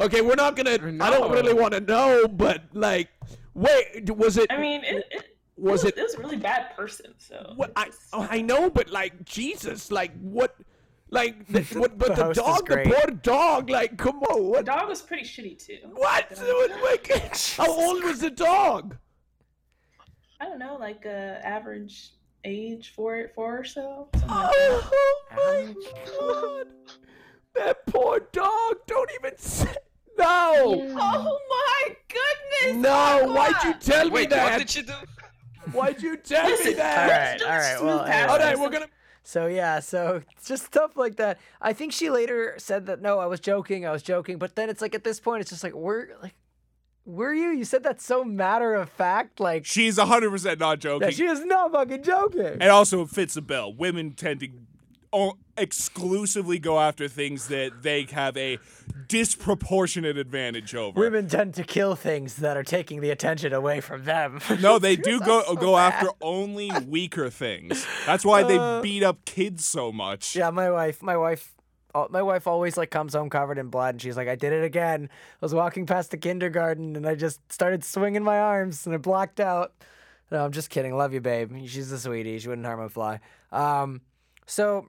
Okay, we're not gonna. No. I don't really want to know, but like, wait, was it? I mean, it, it was it. Was, it was a really bad person. So. What I oh, I know, but like Jesus, like what. Like, the, what, but the, the dog, the poor dog, like, come on. What? The dog was pretty shitty, too. What? How old was the dog? I don't know, like, uh, average age, four, four or so. Oh, like oh my God. That poor dog. Don't even say. No. Yeah. Oh, my goodness. No, why'd you tell Wait, me that? What did you do? Why'd you tell me that? All right, all right. Well, anyway. All right, we're going to. So, yeah, so just stuff like that. I think she later said that, no, I was joking, I was joking. But then it's like at this point, it's just like, we're like, were you? You said that so matter of fact. Like she's one hundred percent not joking. She is not fucking joking. And also it fits the bill. Women tend to exclusively go after things that they have a disproportionate advantage over. Women tend to kill things that are taking the attention away from them. No, they do go so go bad. After only weaker things. That's why uh, they beat up kids so much. Yeah, my wife, my wife, my wife always like comes home covered in blood, and she's like, "I did it again. I was walking past the kindergarten, and I just started swinging my arms, and I blacked out." No, I'm just kidding. Love you, babe. She's a sweetie. She wouldn't harm a fly. Um, so.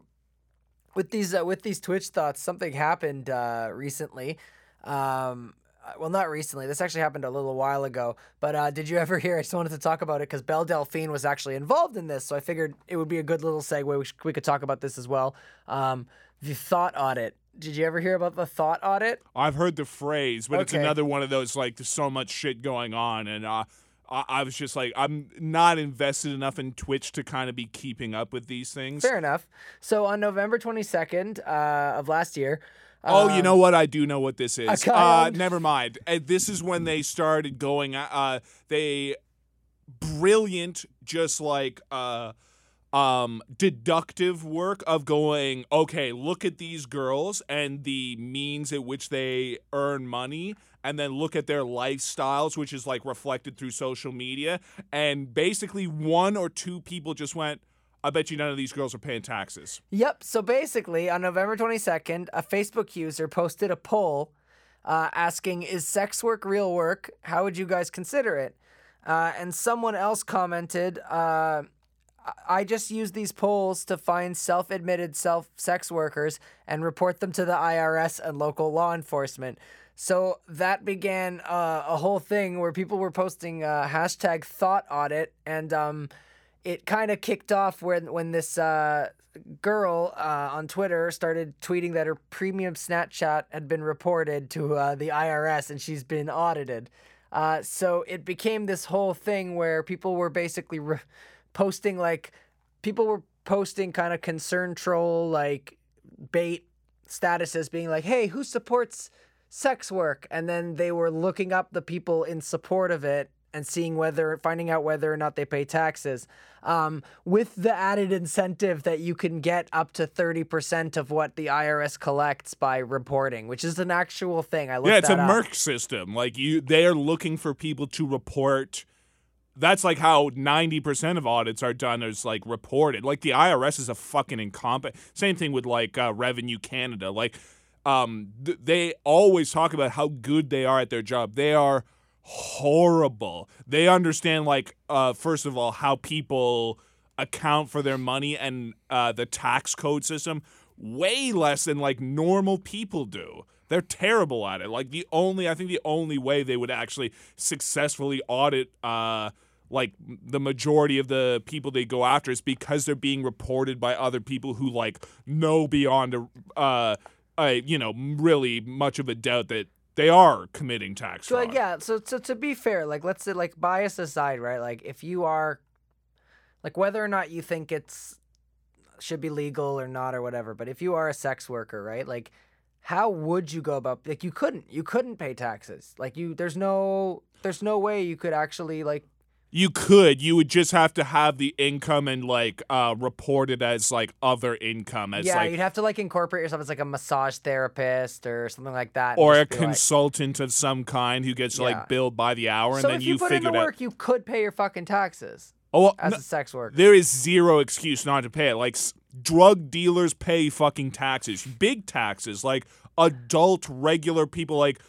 With these uh, with these Twitch thoughts, something happened uh, recently. Um, well, not recently. This actually happened a little while ago. But uh, did you ever hear? I just wanted to talk about it because Belle Delphine was actually involved in this. So I figured it would be a good little segue. We, sh- we could talk about this as well. Um, the thought audit. Did you ever hear about the thought audit? I've heard the phrase, but okay. It's another one of those, like, there's so much shit going on. And uh, I-, I was just like, I'm not invested enough in Twitch to kind of be keeping up with these things. Fair enough. So on November twenty-second uh, of last year, Oh, you know what? I do know what this is. Uh, never mind. Uh, this is when they started going. Uh, they brilliant, just like uh, um, deductive work of going, okay, look at these girls and the means at which they earn money. And then look at their lifestyles, which is like reflected through social media. And basically one or two people just went, I bet you none of these girls are paying taxes. Yep. So basically, on November twenty-second, a Facebook user posted a poll uh, asking, is sex work real work? How would you guys consider it? Uh, and someone else commented, uh, I just use these polls to find self-admitted self-sex workers and report them to the I R S and local law enforcement. So that began uh, a whole thing where people were posting uh, hashtag thought audit and... Um, It kind of kicked off when when this uh, girl uh, on Twitter started tweeting that her premium Snapchat had been reported to uh, the I R S and she's been audited. Uh, so it became this whole thing where people were basically re- posting like people were posting kind of concern troll like bait statuses, being like, "Hey, who supports sex work?" And then they were looking up the people in support of it and seeing whether, finding out whether or not they pay taxes, um, with the added incentive that you can get up to thirty percent of what the I R S collects by reporting, which is an actual thing. I looked yeah, it's that a up. Merc system. Like you, they are looking for people to report. That's like how ninety percent of audits are done is like reported. Like the I R S is a fucking incompetent. Same thing with like uh, Revenue Canada. Like um, th- they always talk about how good they are at their job. They are horrible. They understand, like, uh, first of all, how people account for their money and uh, the tax code system way less than, like, normal people do. They're terrible at it. Like, the only, I think the only way they would actually successfully audit, uh, like, the majority of the people they go after is because they're being reported by other people who, like, know beyond, a, uh, a, you know, really much of a doubt that they are committing tax fraud. So, like, yeah, so, so to be fair, like, let's say, like, bias aside, right? Like, if you are, like, whether or not you think it's should be legal or not or whatever, but if you are a sex worker, right? Like, how would you go about, like, you couldn't. You couldn't pay taxes. Like, you, there's no, there's no way you could actually, like. You could. You would just have to have the income and, like, uh, report it as, like, other income. As, yeah, like, you'd have to, like, incorporate yourself as, like, a massage therapist or something like that. Or a consultant, like, of some kind who gets, yeah. like, billed by the hour. And so then you, you figure out. So if you put in the work, you could pay your fucking taxes oh, well, as no, a sex worker. There is zero excuse not to pay it. Like, s- drug dealers pay fucking taxes. Big taxes. Like, adult, regular people, like,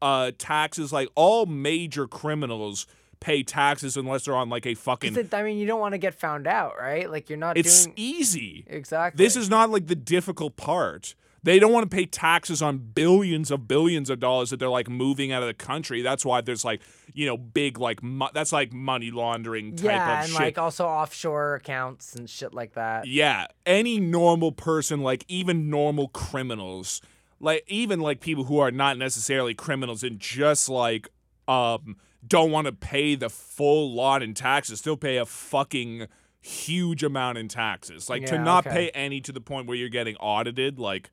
uh, taxes. Like, all major criminals pay taxes unless they're on, like, a fucking... It, I mean, you don't want to get found out, right? Like, you're not it's doing... It's easy. Exactly. This is not, like, the difficult part. They don't want to pay taxes on billions of billions of dollars that they're, like, moving out of the country. That's why there's, like, you know, big, like... Mo- that's, like, money laundering type yeah, of and, shit. Yeah, and, like, also offshore accounts and shit like that. Yeah. Any normal person, like, even normal criminals, like, even, like, people who are not necessarily criminals and just, like, um... don't want to pay the full lot in taxes, still pay a fucking huge amount in taxes. Like, yeah, to not okay. pay any to the point where you're getting audited, like,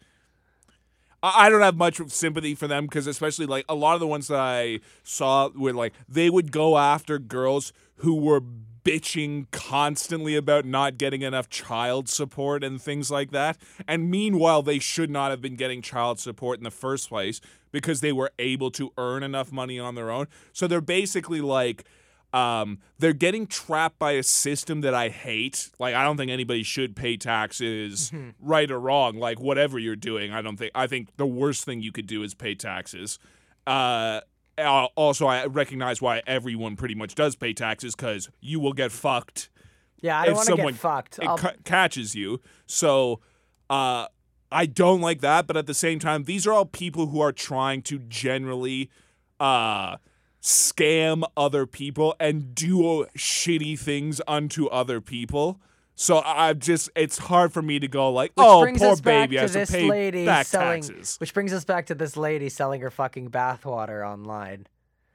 I don't have much sympathy for them because especially, like, a lot of the ones that I saw were, like, they would go after girls who were bitching constantly about not getting enough child support and things like that. And meanwhile, they should not have been getting child support in the first place because they were able to earn enough money on their own. So they're basically like, um, they're getting trapped by a system that I hate. Like, I don't think anybody should pay taxes, mm-hmm. right or wrong. Like, whatever you're doing, I don't think, I think the worst thing you could do is pay taxes. Uh, Uh, also, I recognize why everyone pretty much does pay taxes because you will get fucked. Yeah, I don't want to get fucked. It ca- catches you. So uh, I don't like that. But at the same time, these are all people who are trying to generally uh, scam other people and do shitty things unto other people. So I just, it's hard for me to go like, which oh, poor baby, I have to pay lady back selling, taxes. Which brings us back to this lady selling her fucking bathwater online.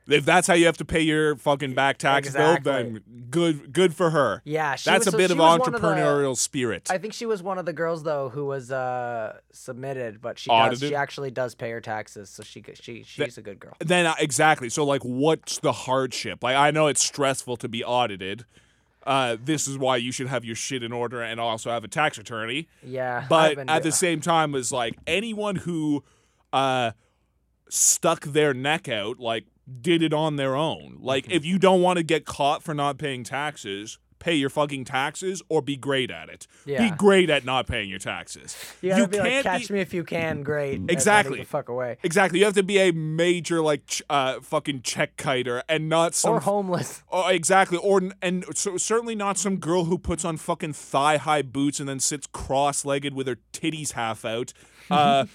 If that's how you have to pay your fucking back tax exactly. bill, then good good for her. Yeah. She that's was, a bit so of entrepreneurial of the, spirit. I think she was one of the girls, though, who was uh, submitted, but she does, she actually does pay her taxes, so she she she's Th- a good girl. Then uh, Exactly. So, like, what's the hardship? Like, I know it's stressful to be audited. Uh, this is why you should have your shit in order and also have a tax attorney. Yeah. But been, at the same time, was like, anyone who uh, stuck their neck out, like, did it on their own. Like, mm-hmm. if you don't want to get caught for not paying taxes, pay your fucking taxes or be great at it. Yeah. Be great at not paying your taxes. You, you be can't like, catch be... me if you can, great. Exactly. The fuck away. Exactly. You have to be a major, like, ch- uh, fucking check kiter and not some... Or homeless. Oh, exactly. Or and so, certainly not some girl who puts on fucking thigh-high boots and then sits cross-legged with her titties half out. Uh,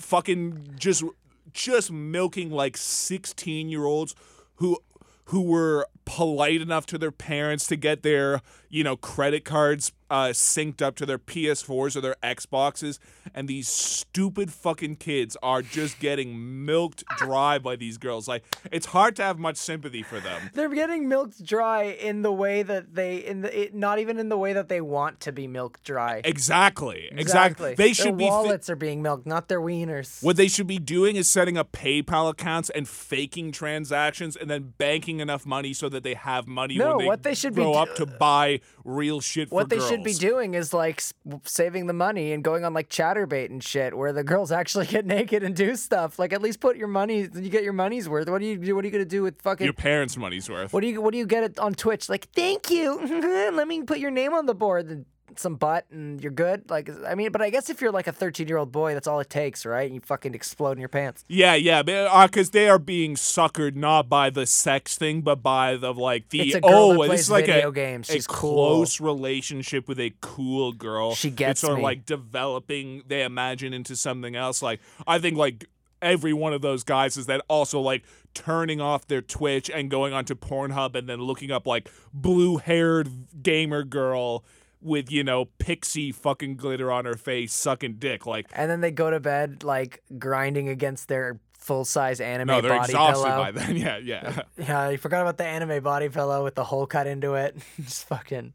fucking just... just milking like sixteen-year-olds who who were polite enough to their parents to get their, you know, credit cards uh, synced up to their P S fours or their Xboxes, and these stupid fucking kids are just getting milked dry by these girls. Like, it's hard to have much sympathy for them. They're getting milked dry in the way that they in the it, not even in the way that they want to be milked dry. Exactly. Exactly. exactly. They should their wallets be fi- are being milked, not their wieners. What they should be doing is setting up PayPal accounts and faking transactions and then banking enough money so that they have money no, when they, what they should grow be do- up to buy real shit for what girls. What they should be doing is, like, saving the money and going on, like, Chatterbait and shit where the girls actually get naked and do stuff. Like, at least put your money, you get your money's worth. What do you What are you going to do with fucking... Your parents' money's worth. What do you What do you get on Twitch? Like, thank you. Let me put your name on the board and some butt and you're good. Like, I mean, but I guess if you're, like, a thirteen-year-old boy, that's all it takes, right? And you fucking explode in your pants. Yeah, yeah. Because uh, they are being suckered not by the sex thing, but by the, like, the... It's a girl oh, that plays this is like video a, games. She's a cool. close relationship with a cool girl. She gets me. It's sort of, like, developing, they imagine, into something else. Like, I think, like... every one of those guys is that also, like, turning off their Twitch and going onto Pornhub and then looking up, like, blue-haired gamer girl with, you know, pixie fucking glitter on her face sucking dick, like... And then they go to bed, like, grinding against their full-size anime body pillow. No, they're exhausted pillow. by then, yeah, yeah. Yeah, you forgot about the anime body pillow with the hole cut into it. Just fucking...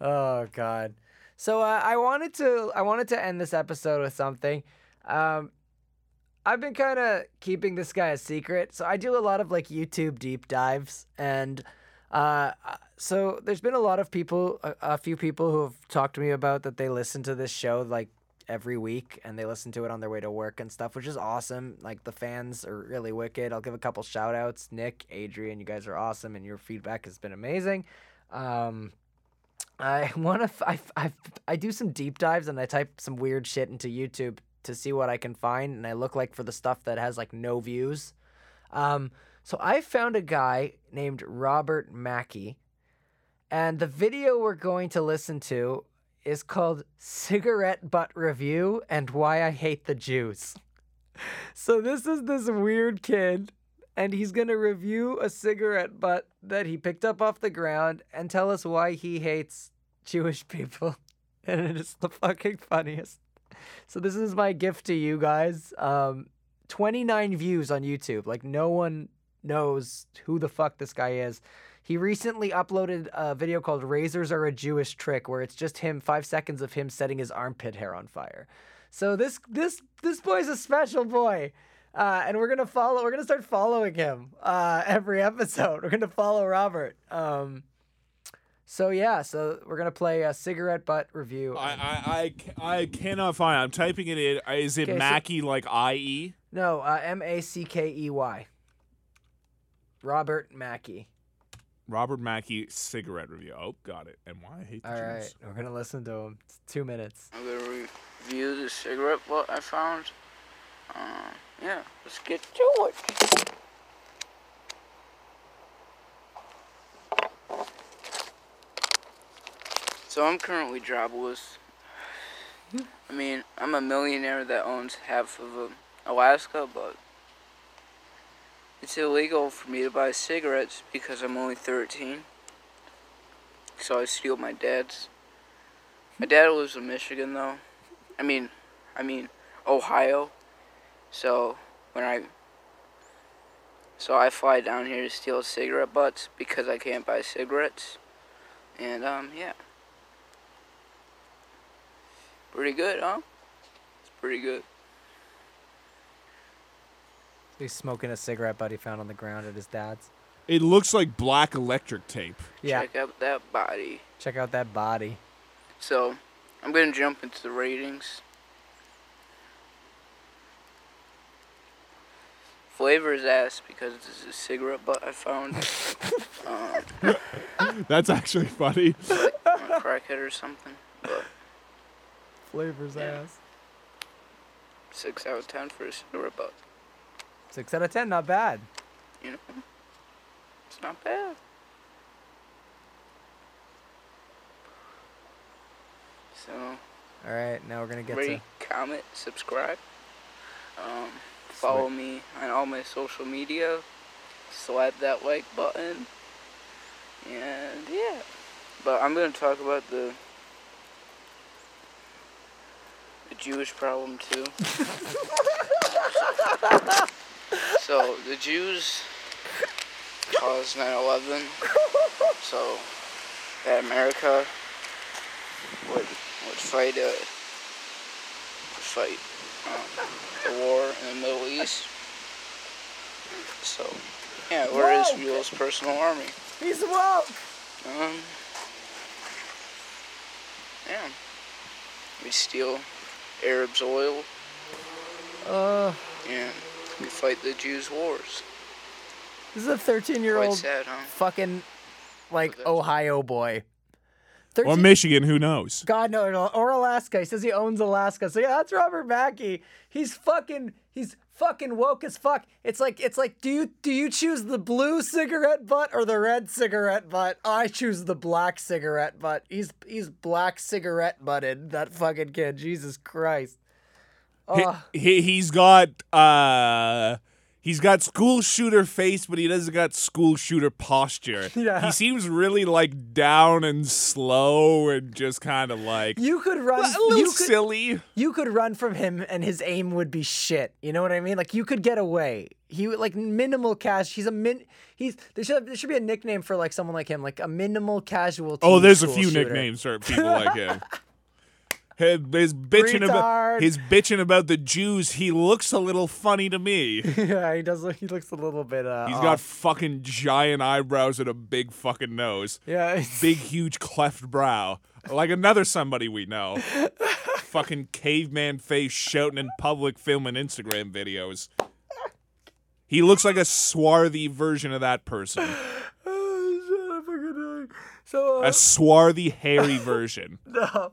Oh, God. So, uh, I wanted to... I wanted to end this episode with something. Um... I've been kind of keeping this guy a secret. So I do a lot of, like, YouTube deep dives. And uh, so there's been a lot of people, a, a few people who have talked to me about that they listen to this show, like, every week. And they listen to it on their way to work and stuff, which is awesome. Like, the fans are really wicked. I'll give a couple shout-outs. Nick, Adrian, you guys are awesome. And your feedback has been amazing. Um, I want to... F- I, I, I do some deep dives and I type some weird shit into YouTube to see what I can find, and I look, like, for the stuff that has, like, no views. Um, so I found a guy named Robert Mackey, and the video we're going to listen to is called Cigarette Butt Review and Why I Hate the Jews. So this is this weird kid, and he's going to review a cigarette butt that he picked up off the ground and tell us why he hates Jewish people. And it is the fucking funniest. So this is my gift to you guys. Um, twenty-nine views on YouTube. Like, no one knows who the fuck this guy is. He recently uploaded a video called Razors Are a Jewish Trick, where it's just him, five seconds of him setting his armpit hair on fire. So this this this boy's a special boy. Uh, and we're going to follow, we're going to start following him uh, every episode. We're going to follow Robert. Um So, yeah, so we're going to play a cigarette butt review. I I, I, I cannot find it. I'm typing it in. Is it okay, Mackey, so, like I E? No, uh, M A C K E Y. Robert Mackey. Robert Mackey, cigarette review. Oh, got it. And why I hate the All Jews. right, we're going to listen to him. It's two minutes. I'm going to review the cigarette butt I found. Uh, yeah, let's get to it. So I'm currently jobless. I mean, I'm a millionaire that owns half of Alaska, but It's illegal for me to buy cigarettes because I'm only thirteen. So I steal my dad's. My dad lives in Michigan though. I mean, I mean, Ohio. So when I, so I fly down here to steal cigarette butts because I can't buy cigarettes. And um, yeah. Pretty good, huh? It's pretty good. He's smoking a cigarette butt he found on the ground at his dad's. It looks like black electric tape. Yeah. Check out that body. Check out that body. So, I'm going to jump into the ratings. Flavor is ass because it's a cigarette butt I found. um, That's actually funny. Like a crackhead or something. But Flavor's yeah. ass. Six out of ten for a cigarette butt. Six out of ten, not bad. You know, it's not bad. So. All right, now we're gonna get rate, to comment, subscribe, um, follow Sweet. me on all my social media, slap that like button, and yeah. But I'm gonna talk about the the Jewish problem too. So, the Jews caused nine eleven, so that America would would fight, a, fight um, the war in the Middle East. So, yeah, we're Whoa. Israel's personal army. He's woke! Um, yeah. We steal Arabs' oil. Uh. Yeah. We fight the Jews' wars. This is a thirteen-year-old sad, huh? fucking, like, Ohio boy. thirteen Or Michigan, who knows? God, no, no, or Alaska. He says he owns Alaska. So, yeah, that's Robert Mackey. He's fucking, he's fucking woke as fuck. It's like, it's like, do you, do you choose the blue cigarette butt or the red cigarette butt? Oh, I choose the black cigarette butt. He's, he's black cigarette butted, that fucking kid. Jesus Christ. Oh. He, he he's got uh he's got school shooter face, but he doesn't got school shooter posture. Yeah. He seems really like down and slow and just kind of like you could run a little you silly. Could, you could run from him and his aim would be shit. You know what I mean? Like you could get away. He like minimal cash. He's a min. He's there should there should be a nickname for like someone like him, like a minimal casualty. Oh, there's a few shooter. nicknames for people like him. His, his bitching Retard. about his bitching about the Jews. He looks a little funny to me. Yeah, he does. Look, he looks a little bit. Uh, He's off. got fucking giant eyebrows and a big fucking nose. Yeah, it's... big huge cleft brow, like another somebody we know. Fucking caveman face, shouting in public, filming Instagram videos. He looks like a swarthy version of that person. Oh shit! I'm fucking dying. So uh... a swarthy, hairy version. No.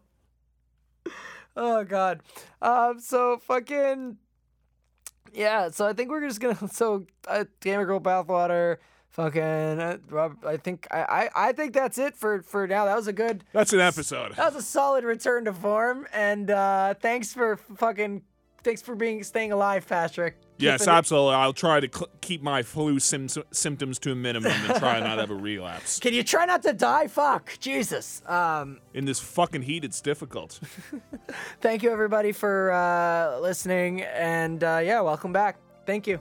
Oh, God. Um, so, fucking, yeah, so I think we're just gonna, so, uh, Gamer Girl Bathwater, fucking, uh, Rob, I think, I, I, I think that's it for, for now. That was a good. That's an episode. That was a solid return to form, and, uh, thanks for fucking, thanks for being, staying alive, Patrick. Yes, Keeping absolutely. It- I'll try to cl- keep my flu sim- symptoms to a minimum and try not to have a relapse. Can you try not to die? Fuck. Jesus. Um, In this fucking heat, it's difficult. Thank you, everybody, for uh, listening. And, uh, yeah, welcome back. Thank you.